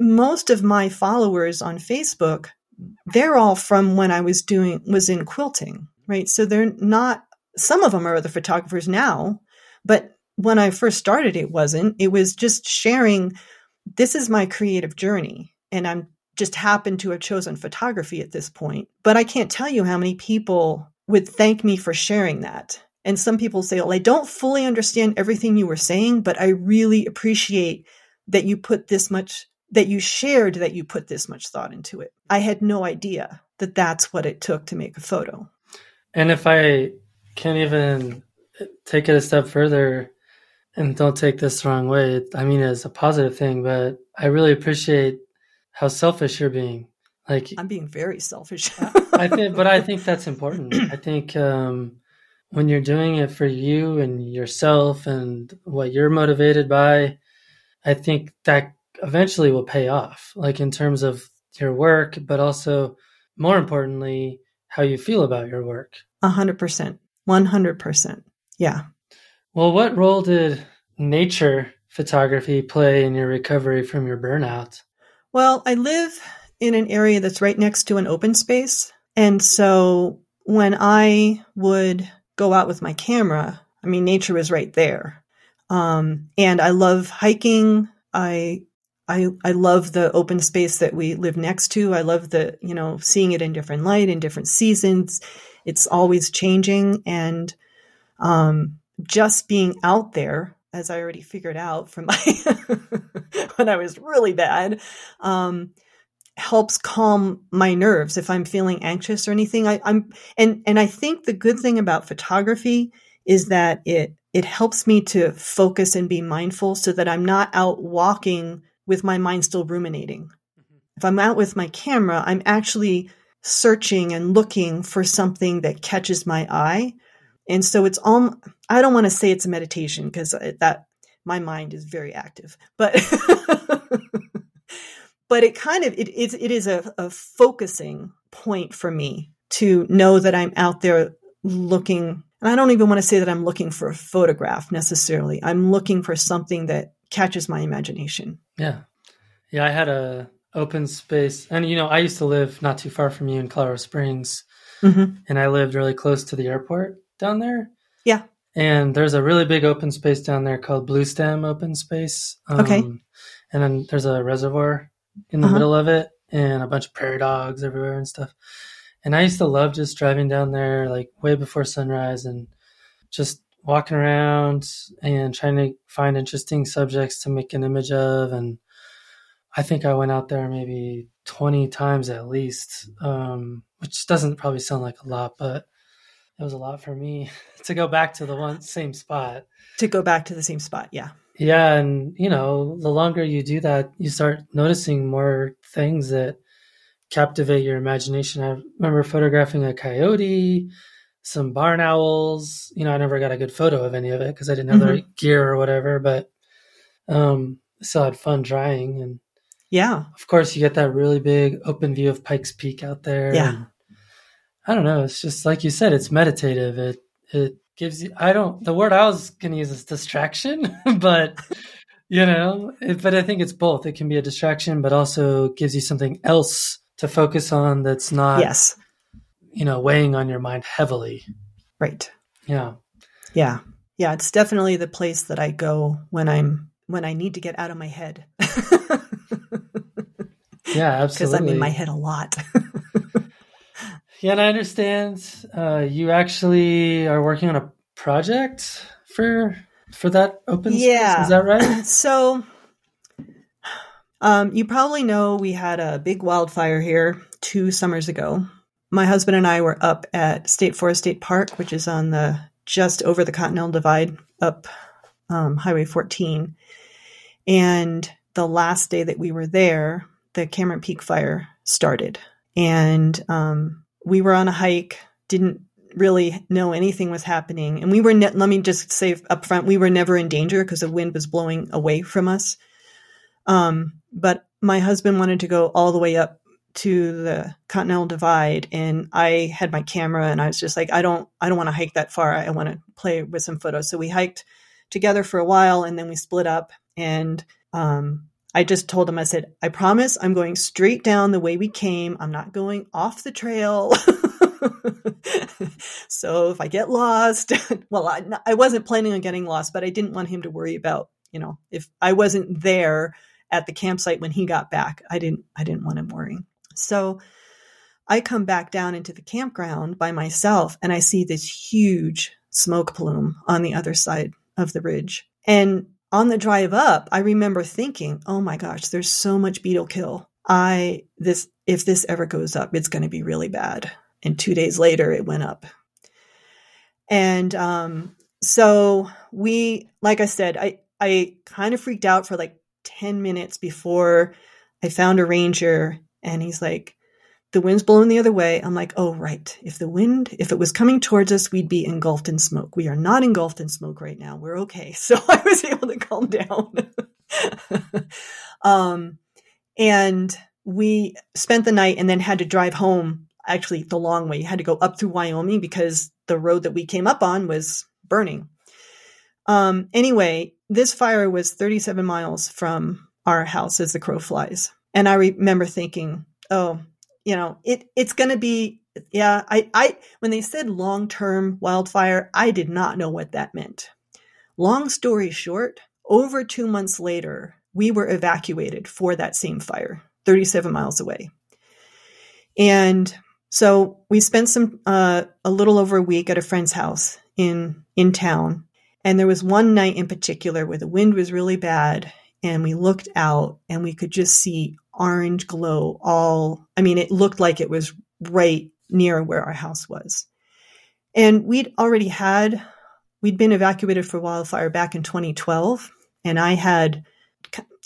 most of my followers on Facebook, they're all from when I was doing, was in quilting, right? So they're not, some of them are other photographers now, but when I first started, it wasn't. It was just sharing, this is my creative journey. And I'm just happened to have chosen photography at this point. But I can't tell you how many people would thank me for sharing that. And some people say, well, I don't fully understand everything you were saying, but I really appreciate that you put this much, that you shared that you put this much thought into it. I had no idea that that's what it took to make a photo. And if I can't even take it a step further, and don't take this the wrong way, I mean, it's a positive thing, but I really appreciate how selfish you're being. Like, I'm being very selfish. I think, but I think that's important. I think um, when you're doing it for you and yourself and what you're motivated by, I think that eventually will pay off, like in terms of your work, but also more importantly, how you feel about your work. A hundred percent. One hundred percent. Yeah. Well, what role did nature photography play in your recovery from your burnout? Well, I live in an area that's right next to an open space. And so when I would go out with my camera, I mean, nature was right there. Um, and I love hiking. I, I, I love the open space that we live next to. I love the, you know, seeing it in different light, in different seasons. It's always changing. And, um, just being out there, as I already figured out from my, when I was really bad, um, helps calm my nerves if I'm feeling anxious or anything. I, I'm and and I think the good thing about photography is that it it helps me to focus and be mindful, so that I'm not out walking with my mind still ruminating. Mm-hmm. If I'm out with my camera, I'm actually searching and looking for something that catches my eye, and so it's all. I don't want to say it's a meditation, because that my mind is very active, but. But it kind of, it is it is a, a focusing point for me to know that I'm out there looking, and I don't even want to say that I'm looking for a photograph necessarily. I'm looking for something that catches my imagination. Yeah. Yeah. I had a open space, and, you know, I used to live not too far from you in Colorado Springs, mm-hmm. and I lived really close to the airport down there. Yeah. And there's a really big open space down there called Blue Stem Open Space. Um, okay. And then there's a reservoir in the uh-huh. middle of it, and a bunch of prairie dogs everywhere and stuff. And I used to love just driving down there, like way before sunrise, and just walking around and trying to find interesting subjects to make an image of. And I think I went out there maybe twenty times at least, um, which doesn't probably sound like a lot, but it was a lot for me to go back to the one same spot. To go back to the same spot, yeah. Yeah. And, you know, the longer you do that, you start noticing more things that captivate your imagination. I remember photographing a coyote, some barn owls. You know, I never got a good photo of any of it because I didn't have mm-hmm. the right gear or whatever, but um, still had fun trying. And yeah, of course, you get that really big open view of Pikes Peak out there. Yeah. And I don't know. It's just like you said, it's meditative. It, it, gives you, I don't, the word I was going to use is distraction, but, you know, it, but I think it's both. It can be a distraction, but also gives you something else to focus on that's not, yes. you know, weighing on your mind heavily. Right. Yeah. Yeah. Yeah. It's definitely the place that I go when I'm, when I need to get out of my head. Yeah, absolutely. Because I'm in my head a lot. Yeah, and I understand uh, you actually are working on a project for for that open yeah. space. Is that right? So um, you probably know we had a big wildfire here two summers ago. My husband and I were up at State Forest State Park, which is on the just over the Continental Divide up um, Highway fourteen. And the last day that we were there, the Cameron Peak Fire started. And um, we were on a hike, didn't really know anything was happening. And we were, ne- let me just say up front, we were never in danger because the wind was blowing away from us. Um, but my husband wanted to go all the way up to the Continental Divide, and I had my camera and I was just like, I don't, I don't want to hike that far. I want to play with some photos. So we hiked together for a while and then we split up, and um, I just told him, I said, I promise I'm going straight down the way we came. I'm not going off the trail. So if I get lost, well, I, I wasn't planning on getting lost, but I didn't want him to worry about, you know, if I wasn't there at the campsite when he got back, I didn't, I didn't want him worrying. So I come back down into the campground by myself and I see this huge smoke plume on the other side of the ridge. And on the drive up, I remember thinking, oh my gosh, there's so much beetle kill. I, this, if this ever goes up, it's going to be really bad. And two days later it went up. And, um, so we, like I said, I, I kind of freaked out for like ten minutes before I found a ranger. And he's like, the wind's blowing the other way. I'm like, oh, right. If the wind, if it was coming towards us, we'd be engulfed in smoke. We are not engulfed in smoke right now. We're okay. So I was able to calm down. um, and we spent the night and then had to drive home, actually the long way. You had to go up through Wyoming because the road that we came up on was burning. Um, anyway, this fire was thirty-seven miles from our house as the crow flies. And I remember thinking, oh, you know, it, it's going to be, yeah, I, I, when they said long-term wildfire, I did not know what that meant. Long story short, over two months later, we were evacuated for that same fire, thirty-seven miles away. And so we spent some, uh, a little over a week at a friend's house in, in town. And there was one night in particular where the wind was really bad. And we looked out and we could just see orange glow all, I mean, it looked like it was right near where our house was. And we'd already had, we'd been evacuated for wildfire back in twenty twelve. And I had,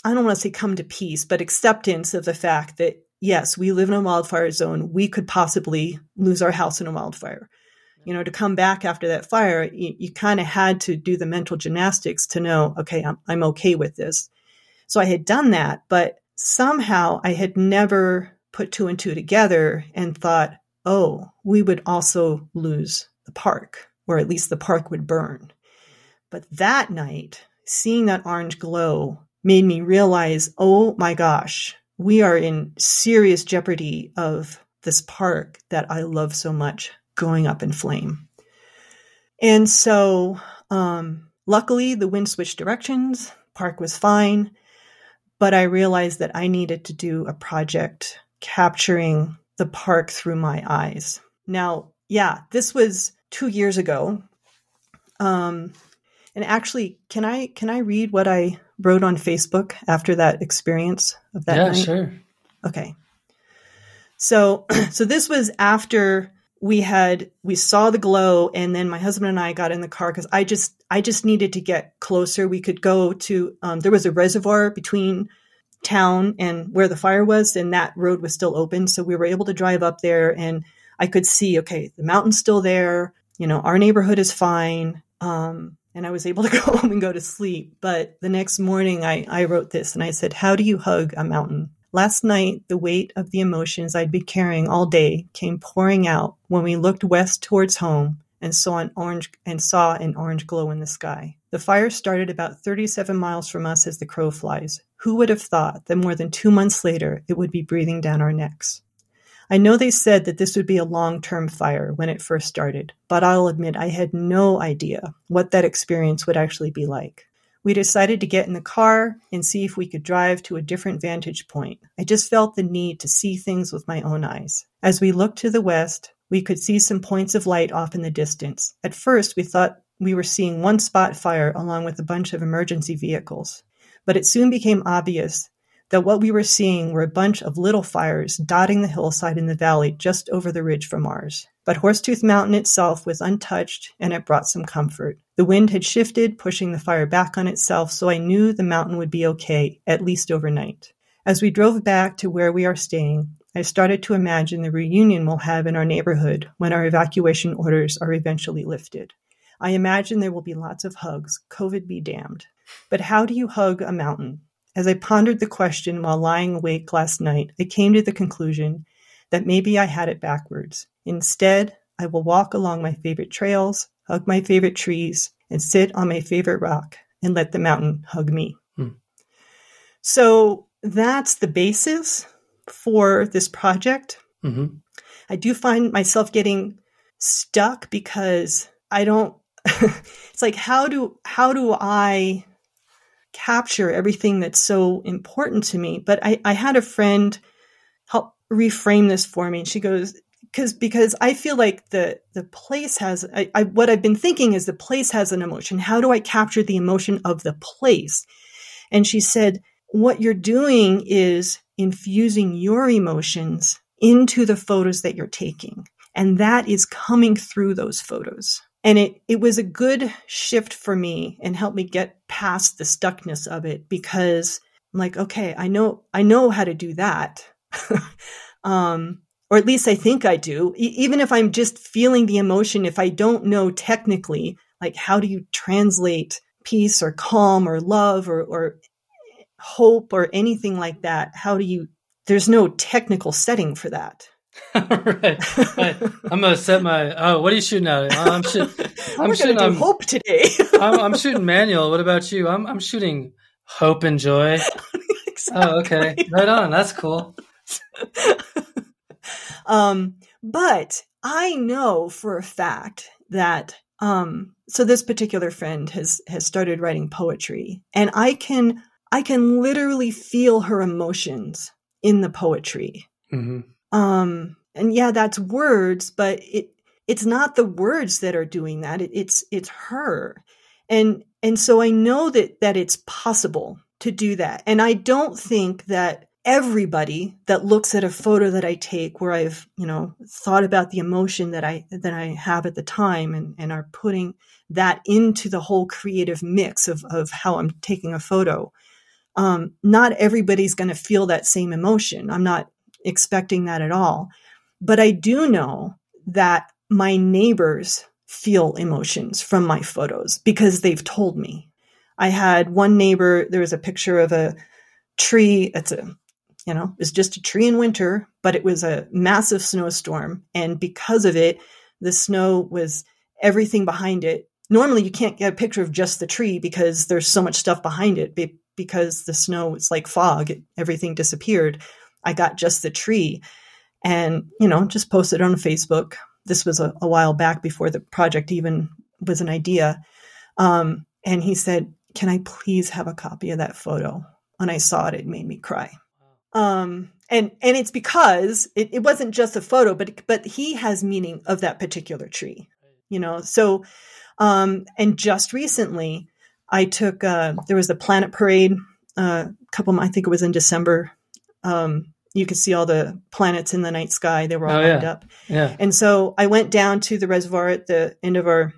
I don't want to say come to peace, but acceptance of the fact that, yes, we live in a wildfire zone. We could possibly lose our house in a wildfire. You know, to come back after that fire, you, you kind of had to do the mental gymnastics to know, okay, I'm, I'm okay with this. So I had done that, but somehow I had never put two and two together and thought, oh, we would also lose the park, or at least the park would burn. But that night, seeing that orange glow made me realize, oh my gosh, we are in serious jeopardy of this park that I love so much going up in flame. And so um, luckily the wind switched directions, park was fine. But I realized that I needed to do a project capturing the park through my eyes. Now, yeah, this was two years ago. Um, and actually, can I can I read what I wrote on Facebook after that experience of that yeah, night? Yeah, sure. Okay. So, so this was after we had we saw the glow, and then my husband and I got in the car because I just I just needed to get closer. We could go to um, there was a reservoir between town and where the fire was, and that road was still open, so we were able to drive up there, and I could see, okay, the mountain's still there. You know, our neighborhood is fine, um, and I was able to go home and go to sleep. But the next morning, I I wrote this, and I said, "How do you hug a mountain?" Last night, the weight of the emotions I'd been carrying all day came pouring out when we looked west towards home and saw an orange and saw an orange glow in the sky. The fire started about thirty-seven miles from us as the crow flies. Who would have thought that more than two months later, it would be breathing down our necks? I know they said that this would be a long-term fire when it first started, but I'll admit I had no idea what that experience would actually be like. We decided to get in the car and see if we could drive to a different vantage point. I just felt the need to see things with my own eyes. As we looked to the west, we could see some points of light off in the distance. At first, we thought we were seeing one spot fire along with a bunch of emergency vehicles. But it soon became obvious that what we were seeing were a bunch of little fires dotting the hillside in the valley just over the ridge from ours. But Horsetooth Mountain itself was untouched, and it brought some comfort. The wind had shifted, pushing the fire back on itself, so I knew the mountain would be okay, at least overnight. As we drove back to where we are staying, I started to imagine the reunion we'll have in our neighborhood when our evacuation orders are eventually lifted. I imagine there will be lots of hugs, COVID be damned. But how do you hug a mountain? As I pondered the question while lying awake last night, I came to the conclusion that maybe I had it backwards. Instead, I will walk along my favorite trails, hug my favorite trees, and sit on my favorite rock and let the mountain hug me. Hmm. So that's the basis for this project. Mm-hmm. I do find myself getting stuck because I don't, it's like, how do, how do I capture everything that's so important to me? But I, I had a friend help reframe this for me. And she goes, Because because I feel like the the place has, I, I, what I've been thinking is the place has an emotion. How do I capture the emotion of the place? And she said, what you're doing is infusing your emotions into the photos that you're taking. And that is coming through those photos. And it, it was a good shift for me and helped me get past the stuckness of it, because I'm like, okay, I know, I know how to do that. um, Or at least I think I do. E- even if I'm just feeling the emotion, if I don't know technically, like how do you translate peace or calm or love or, or hope or anything like that? How do you, there's no technical setting for that. Right. I, I'm going to set my, oh, what are you shooting at? I'm, shoot, I'm shooting do I'm, hope today. I'm, I'm shooting manual. What about you? I'm, I'm shooting hope and joy. Exactly. Oh, okay. Right on. That's cool. Um, but I know for a fact that, um, so this particular friend has, has started writing poetry, and I can, I can literally feel her emotions in the poetry. Mm-hmm. Um, and yeah, that's words, but it, it's not the words that are doing that. It, it's, it's her. And, and so I know that, that it's possible to do that. And I don't think that everybody that looks at a photo that I take where I've, you know, thought about the emotion that I, that I have at the time and, and are putting that into the whole creative mix of, of how I'm taking a photo. Um, not everybody's going to feel that same emotion. I'm not expecting that at all, but I do know that my neighbors feel emotions from my photos because they've told me. I had one neighbor, there was a picture of a tree. It's a, You know, it was just a tree in winter, but it was a massive snowstorm. And because of it, the snow was everything behind it. Normally, you can't get a picture of just the tree because there's so much stuff behind it. But because the snow was like fog, it, everything disappeared. I got just the tree and, you know, just posted on Facebook. This was a, a while back before the project even was an idea. Um, and he said, "Can I please have a copy of that photo?" When I saw it, it made me cry. Um, and, and it's because it, it wasn't just a photo, but, but he has meaning of that particular tree, you know? So, um, and just recently I took, uh, there was the Planet Parade, uh, a couple of, I think it was in December. Um, you could see all the planets in the night sky. They were all oh, lined yeah. up. Yeah. And so I went down to the reservoir at the end of our,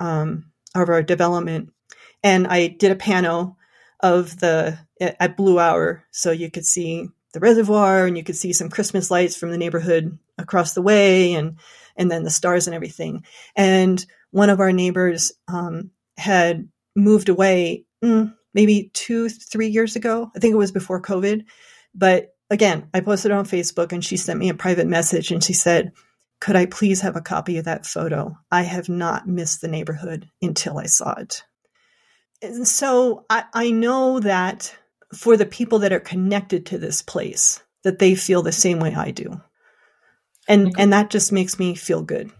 um, of our development, and I did a pano of the, at Blue Hour. So you could see the reservoir, and you could see some Christmas lights from the neighborhood across the way, and and then the stars and everything. And one of our neighbors um, had moved away mm, maybe two, three years ago. I think it was before COVID. But again, I posted on Facebook, and she sent me a private message, and she said, "Could I please have a copy of that photo? I have not missed the neighborhood until I saw it." And so I, I know that for the people that are connected to this place, that they feel the same way I do. And and that just makes me feel good.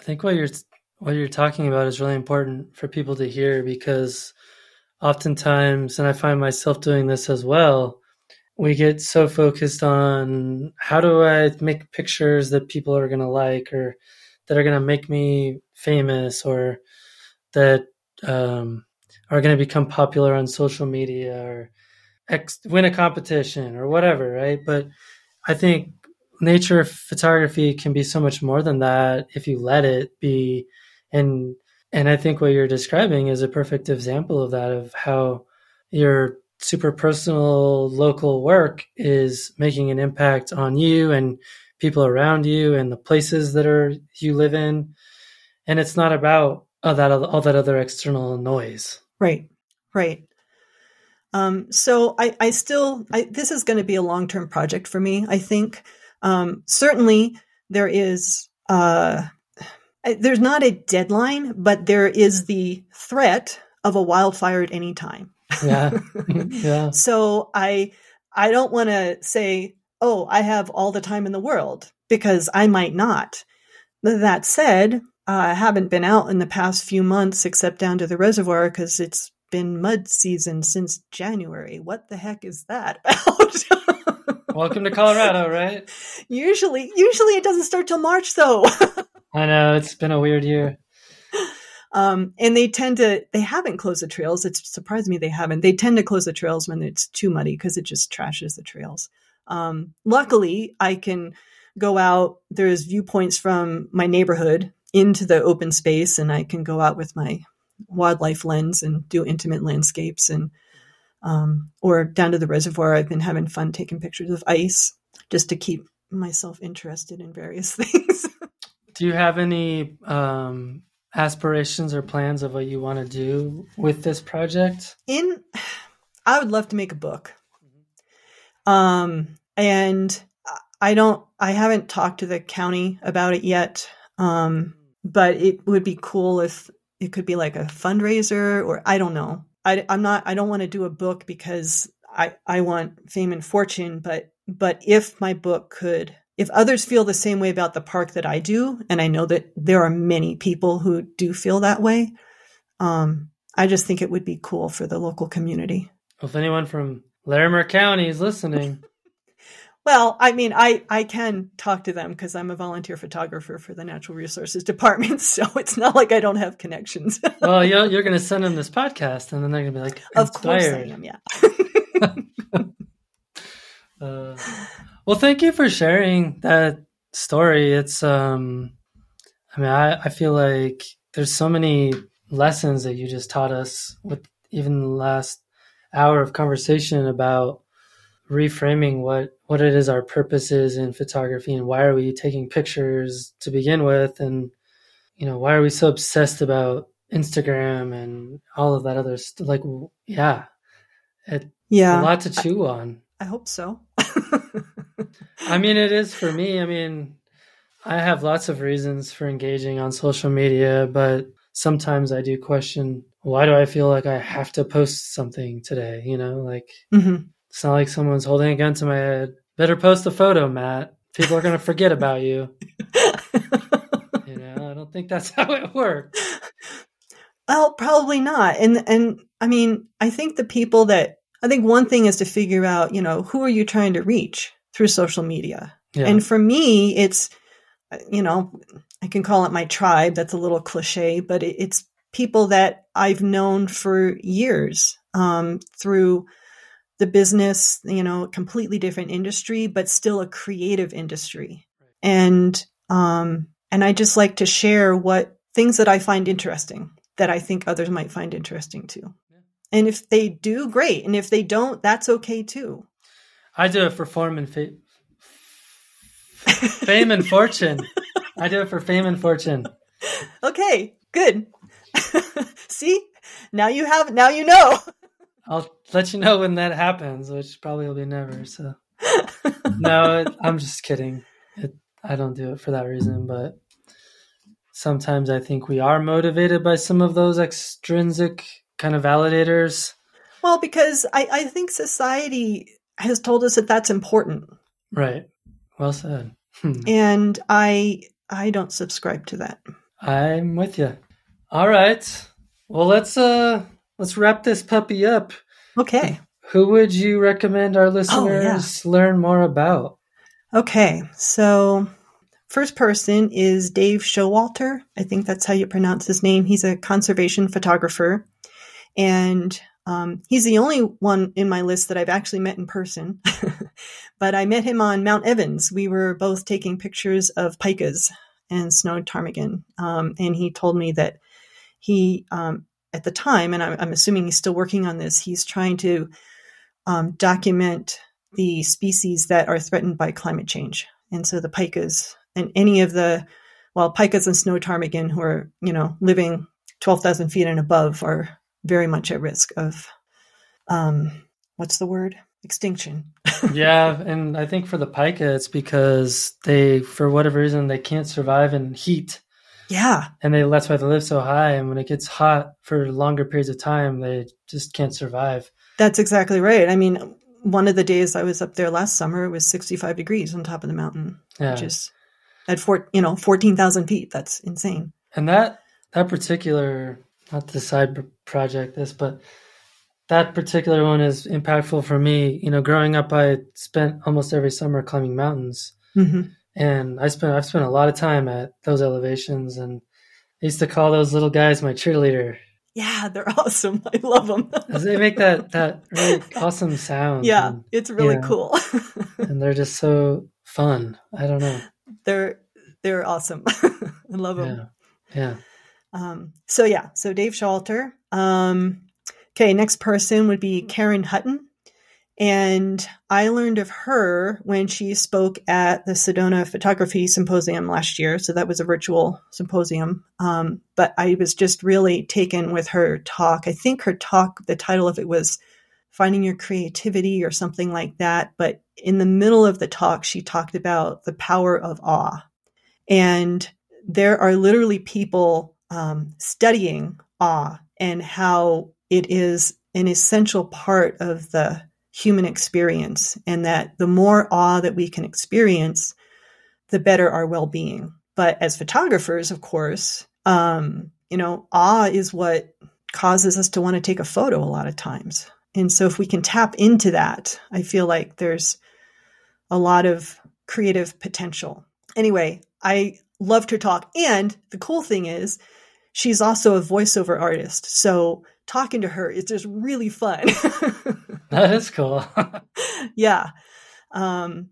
I think what you're what you're talking about is really important for people to hear, because oftentimes, and I find myself doing this as well, we get so focused on how do I make pictures that people are going to like, or that are going to make me famous, or that um, are going to become popular on social media, or ex- win a competition or whatever, right? But I think nature photography can be so much more than that if you let it be. And and I think what you're describing is a perfect example of that, of how your super personal local work is making an impact on you and people around you and the places that are you live in. And it's not about all that, all that other external noise. Right, right. Um, so I, I still, I, this is going to be a long-term project for me, I think. Um, certainly there is, uh, there's not a deadline, but there is the threat of a wildfire at any time. Yeah. yeah. So I, I don't want to say, oh, I have all the time in the world, because I might not. That said, uh, I haven't been out in the past few months except down to the reservoir because it's been mud season since January. What the heck is that about? Welcome to Colorado, right? Usually, usually it doesn't start till March, though. I know, it's been a weird year. Um, and they tend to, they haven't closed the trails. It's surprised me they haven't. They tend to close the trails when it's too muddy because it just trashes the trails. Um, luckily, I can go out. There's viewpoints from my neighborhood into the open space, and I can go out with my wildlife lens and do intimate landscapes, and um, or down to the reservoir. I've been having fun taking pictures of ice just to keep myself interested in various things. Do you have any um aspirations or plans of what you want to do with this project? In, I would love to make a book. Um, and I don't, I haven't talked to the county about it yet. Um, but it would be cool if it could be like a fundraiser, or I don't know. I, I'm not, I don't want to do a book because I, I want fame and fortune, but, but if my book could, if others feel the same way about the park that I do, and I know that there are many people who do feel that way, um, I just think it would be cool for the local community. If anyone from Larimer County is listening. Well, I mean, I, I can talk to them because I'm a volunteer photographer for the Natural Resources Department, so it's not like I don't have connections. Well, you're, you're going to send them this podcast, and then they're going to be like, inspired. Of course I am, yeah. Uh, well, thank you for sharing that story. It's, um, I mean, I, I feel like there's so many lessons that you just taught us with even the last hour of conversation about reframing what, what it is our purpose is in photography, and why are we taking pictures to begin with? And, you know, why are we so obsessed about Instagram and all of that other stuff? Like, yeah, it, yeah, a lot to chew on. I hope so. I mean, it is for me. I mean, I have lots of reasons for engaging on social media, but sometimes I do question, why do I feel like I have to post something today? You know, like mm-hmm. It's not like someone's holding a gun to my head. Better post a photo, Matt. People are going to forget about you. You know, I don't think that's how it works. Well, probably not. And, and I mean, I think the people that, I think one thing is to figure out, you know, who are you trying to reach through social media? Yeah. And for me, it's, you know, I can call it my tribe. That's a little cliche, but it's people that I've known for years um, through the business, you know, completely different industry, but still a creative industry. And, um, and I just like to share what things that I find interesting that I think others might find interesting too. And if they do, great. And if they don't, that's okay too. I do it for form and fa- fame and fortune. I do it for fame and fortune. Okay, good. See, now you have, now you know. I'll let you know when that happens, which probably will be never. So, no, it, I'm just kidding. It, I don't do it for that reason, but sometimes I think we are motivated by some of those extrinsic kind of validators? Well, because I, I think society has told us that that's important. Right. Well said. Hmm. And I I don't subscribe to that. I'm with you. All right. Well, let's uh, let's wrap this puppy up. Okay. Who would you recommend our listeners oh, yeah. learn more about? Okay. So first person is Dave Showalter. I think that's how you pronounce his name. He's a conservation photographer. And um, he's the only one in my list that I've actually met in person. But I met him on Mount Evans. We were both taking pictures of pikas and snowed ptarmigan. Um, and he told me that he, um, at the time, and I'm, I'm assuming he's still working on this, he's trying to um, document the species that are threatened by climate change. And so the pikas and any of the, well, pikas and snow ptarmigan who are, you know, living twelve thousand feet and above are very much at risk of, um, what's the word? Extinction. Yeah. And I think for the pika, it's because they, for whatever reason, they can't survive in heat. Yeah. And they, that's why they live so high. And when it gets hot for longer periods of time, they just can't survive. That's exactly right. I mean, one of the days I was up there last summer, it was sixty-five degrees on top of the mountain, yeah. which is at four, you know, fourteen thousand feet. That's insane. And that, that particular, not the side project this, but that particular one is impactful for me. You know, growing up, I spent almost every summer climbing mountains. Mm-hmm. And I spent, I've spent a lot of time at those elevations, and I used to call those little guys my cheerleader. Yeah, they're awesome. I love them. They make that, that really awesome sound. Yeah, and, it's really you know, cool. And they're just so fun. I don't know. They're they're awesome. I love them. Yeah. yeah. Um, so, yeah. So, Dave Showalter. Um, okay, next person would be Karen Hutton. And I learned of her when she spoke at the Sedona Photography Symposium last year. So that was a virtual symposium. Um, but I was just really taken with her talk. I think her talk, the title of it was Finding Your Creativity or something like that. But in the middle of the talk, she talked about the power of awe. And there are literally people um, studying awe and how it is an essential part of the human experience, and that the more awe that we can experience, the better our well-being. But as photographers, of course, um, you know, awe is what causes us to want to take a photo a lot of times. And so if we can tap into that, I feel like there's a lot of creative potential. Anyway, I loved her talk. And the cool thing is, she's also a voiceover artist. So talking to her is just really fun. That is cool. Yeah. Um,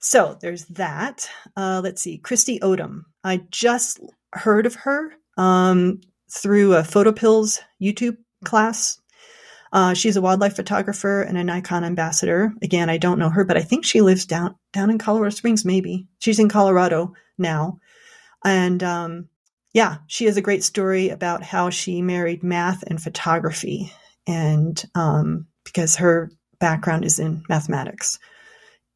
so there's that. Uh, let's see. Christy Odom. I just heard of her um, through a PhotoPills YouTube class. Uh, she's a wildlife photographer and a Nikon ambassador. Again, I don't know her, but I think she lives down down in Colorado Springs, maybe. She's in Colorado now. And um, yeah, she has a great story about how she married math and photography. And um because her background is in mathematics.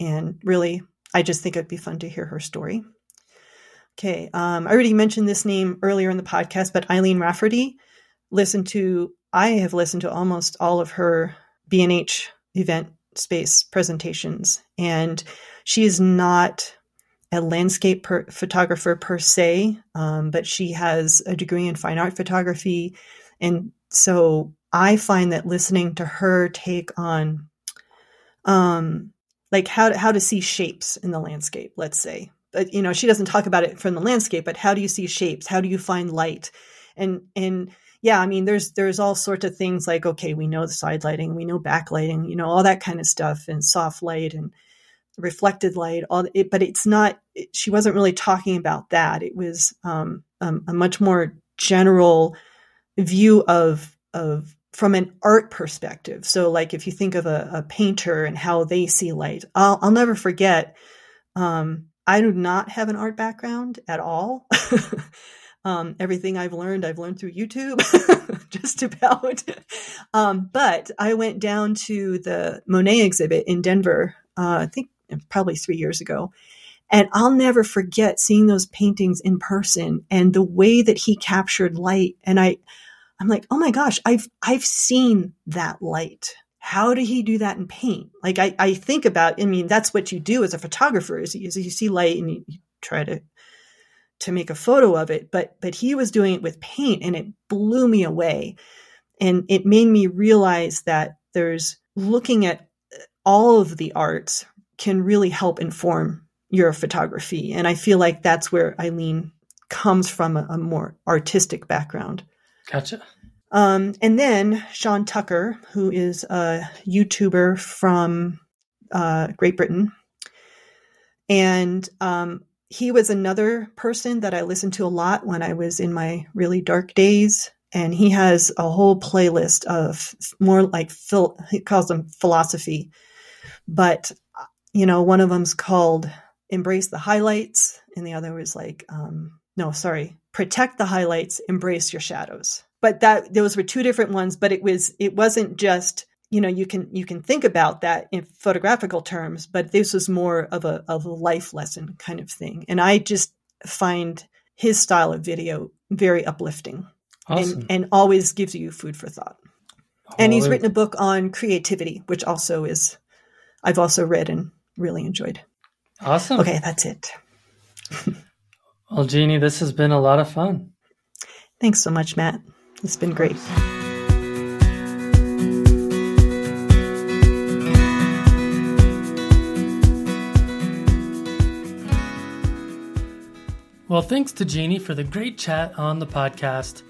And really, I just think it'd be fun to hear her story. Okay, um, I already mentioned this name earlier in the podcast, but Eileen Rafferty, listened to, I have listened to almost all of her B and H event space presentations. And she is not a landscape per- photographer per se, um, but she has a degree in fine art photography. And so I find that listening to her take on, um, like how to, how to see shapes in the landscape, let's say, but you know, she doesn't talk about it from the landscape, but how do you see shapes? How do you find light? And, and yeah, I mean, there's, there's all sorts of things like, okay, we know the side lighting, we know backlighting, you know, all that kind of stuff, and soft light and reflected light, all it, but it's not, it, she wasn't really talking about that. It was, um, um, a much more general view of, of, from an art perspective. So like if you think of a, a painter and how they see light, I'll, I'll never forget. Um, I do not have an art background at all. um, everything I've learned, I've learned through YouTube, just about. Um, but I went down to the Monet exhibit in Denver, uh, I think probably three years ago. And I'll never forget seeing those paintings in person and the way that he captured light. And I, I'm like, oh my gosh, I've, I've seen that light. How did he do that in paint? Like I, I think about, I mean, that's what you do as a photographer is, is you see light and you, you try to, to make a photo of it, but, but he was doing it with paint and it blew me away. And it made me realize that there's looking at all of the arts can really help inform your photography. And I feel like that's where Eileen comes from, a, a more artistic background. Gotcha. Um, and then Sean Tucker, who is a YouTuber from uh, Great Britain. And um, he was another person that I listened to a lot when I was in my really dark days. And he has a whole playlist of more like, phil- he calls them philosophy. But, you know, one of them's called Embrace the Highlights. And the other was like, um, no, sorry, Protect the Highlights, Embrace Your Shadows. But that those were two different ones, but it was it wasn't just, you know, you can you can think about that in photographical terms, but this was more of a of a life lesson kind of thing. And I just find his style of video very uplifting. Awesome. and, and always gives you food for thought. Always. And he's written a book on creativity, which also is I've also read and really enjoyed. Awesome. Okay, that's it. Well, Jeannie, this has been a lot of fun. Thanks so much, Matt. It's been great. Well, thanks to Jeannie for the great chat on the podcast.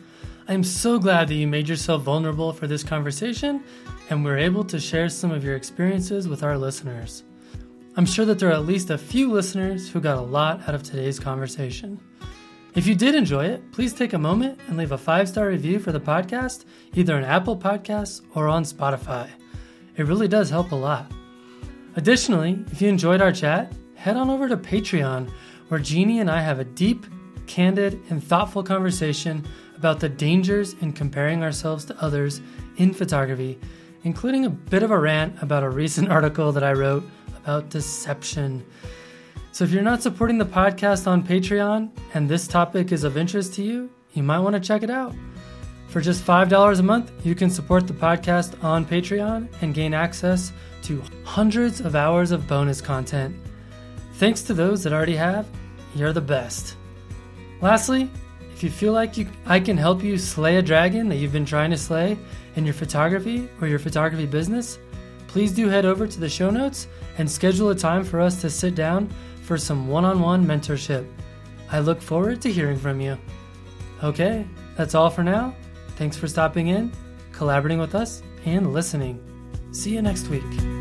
I'm so glad that you made yourself vulnerable for this conversation and we're able to share some of your experiences with our listeners. I'm sure that there are at least a few listeners who got a lot out of today's conversation. If you did enjoy it, please take a moment and leave a five-star review for the podcast, either on Apple Podcasts or on Spotify. It really does help a lot. Additionally, if you enjoyed our chat, head on over to Patreon, where Jeannie and I have a deep, candid, and thoughtful conversation about the dangers in comparing ourselves to others in photography, including a bit of a rant about a recent article that I wrote about deception. So if you're not supporting the podcast on Patreon and this topic is of interest to you, you might want to check it out. For just five dollars a month, you can support the podcast on Patreon and gain access to hundreds of hours of bonus content. Thanks to those that already have, you're the best. Lastly, if you feel like you, I can help you slay a dragon that you've been trying to slay in your photography or your photography business, please do head over to the show notes and schedule a time for us to sit down for some one-on-one mentorship. I look forward to hearing from you. Okay, that's all for now. Thanks for stopping in, collaborating with us, and listening. See you next week.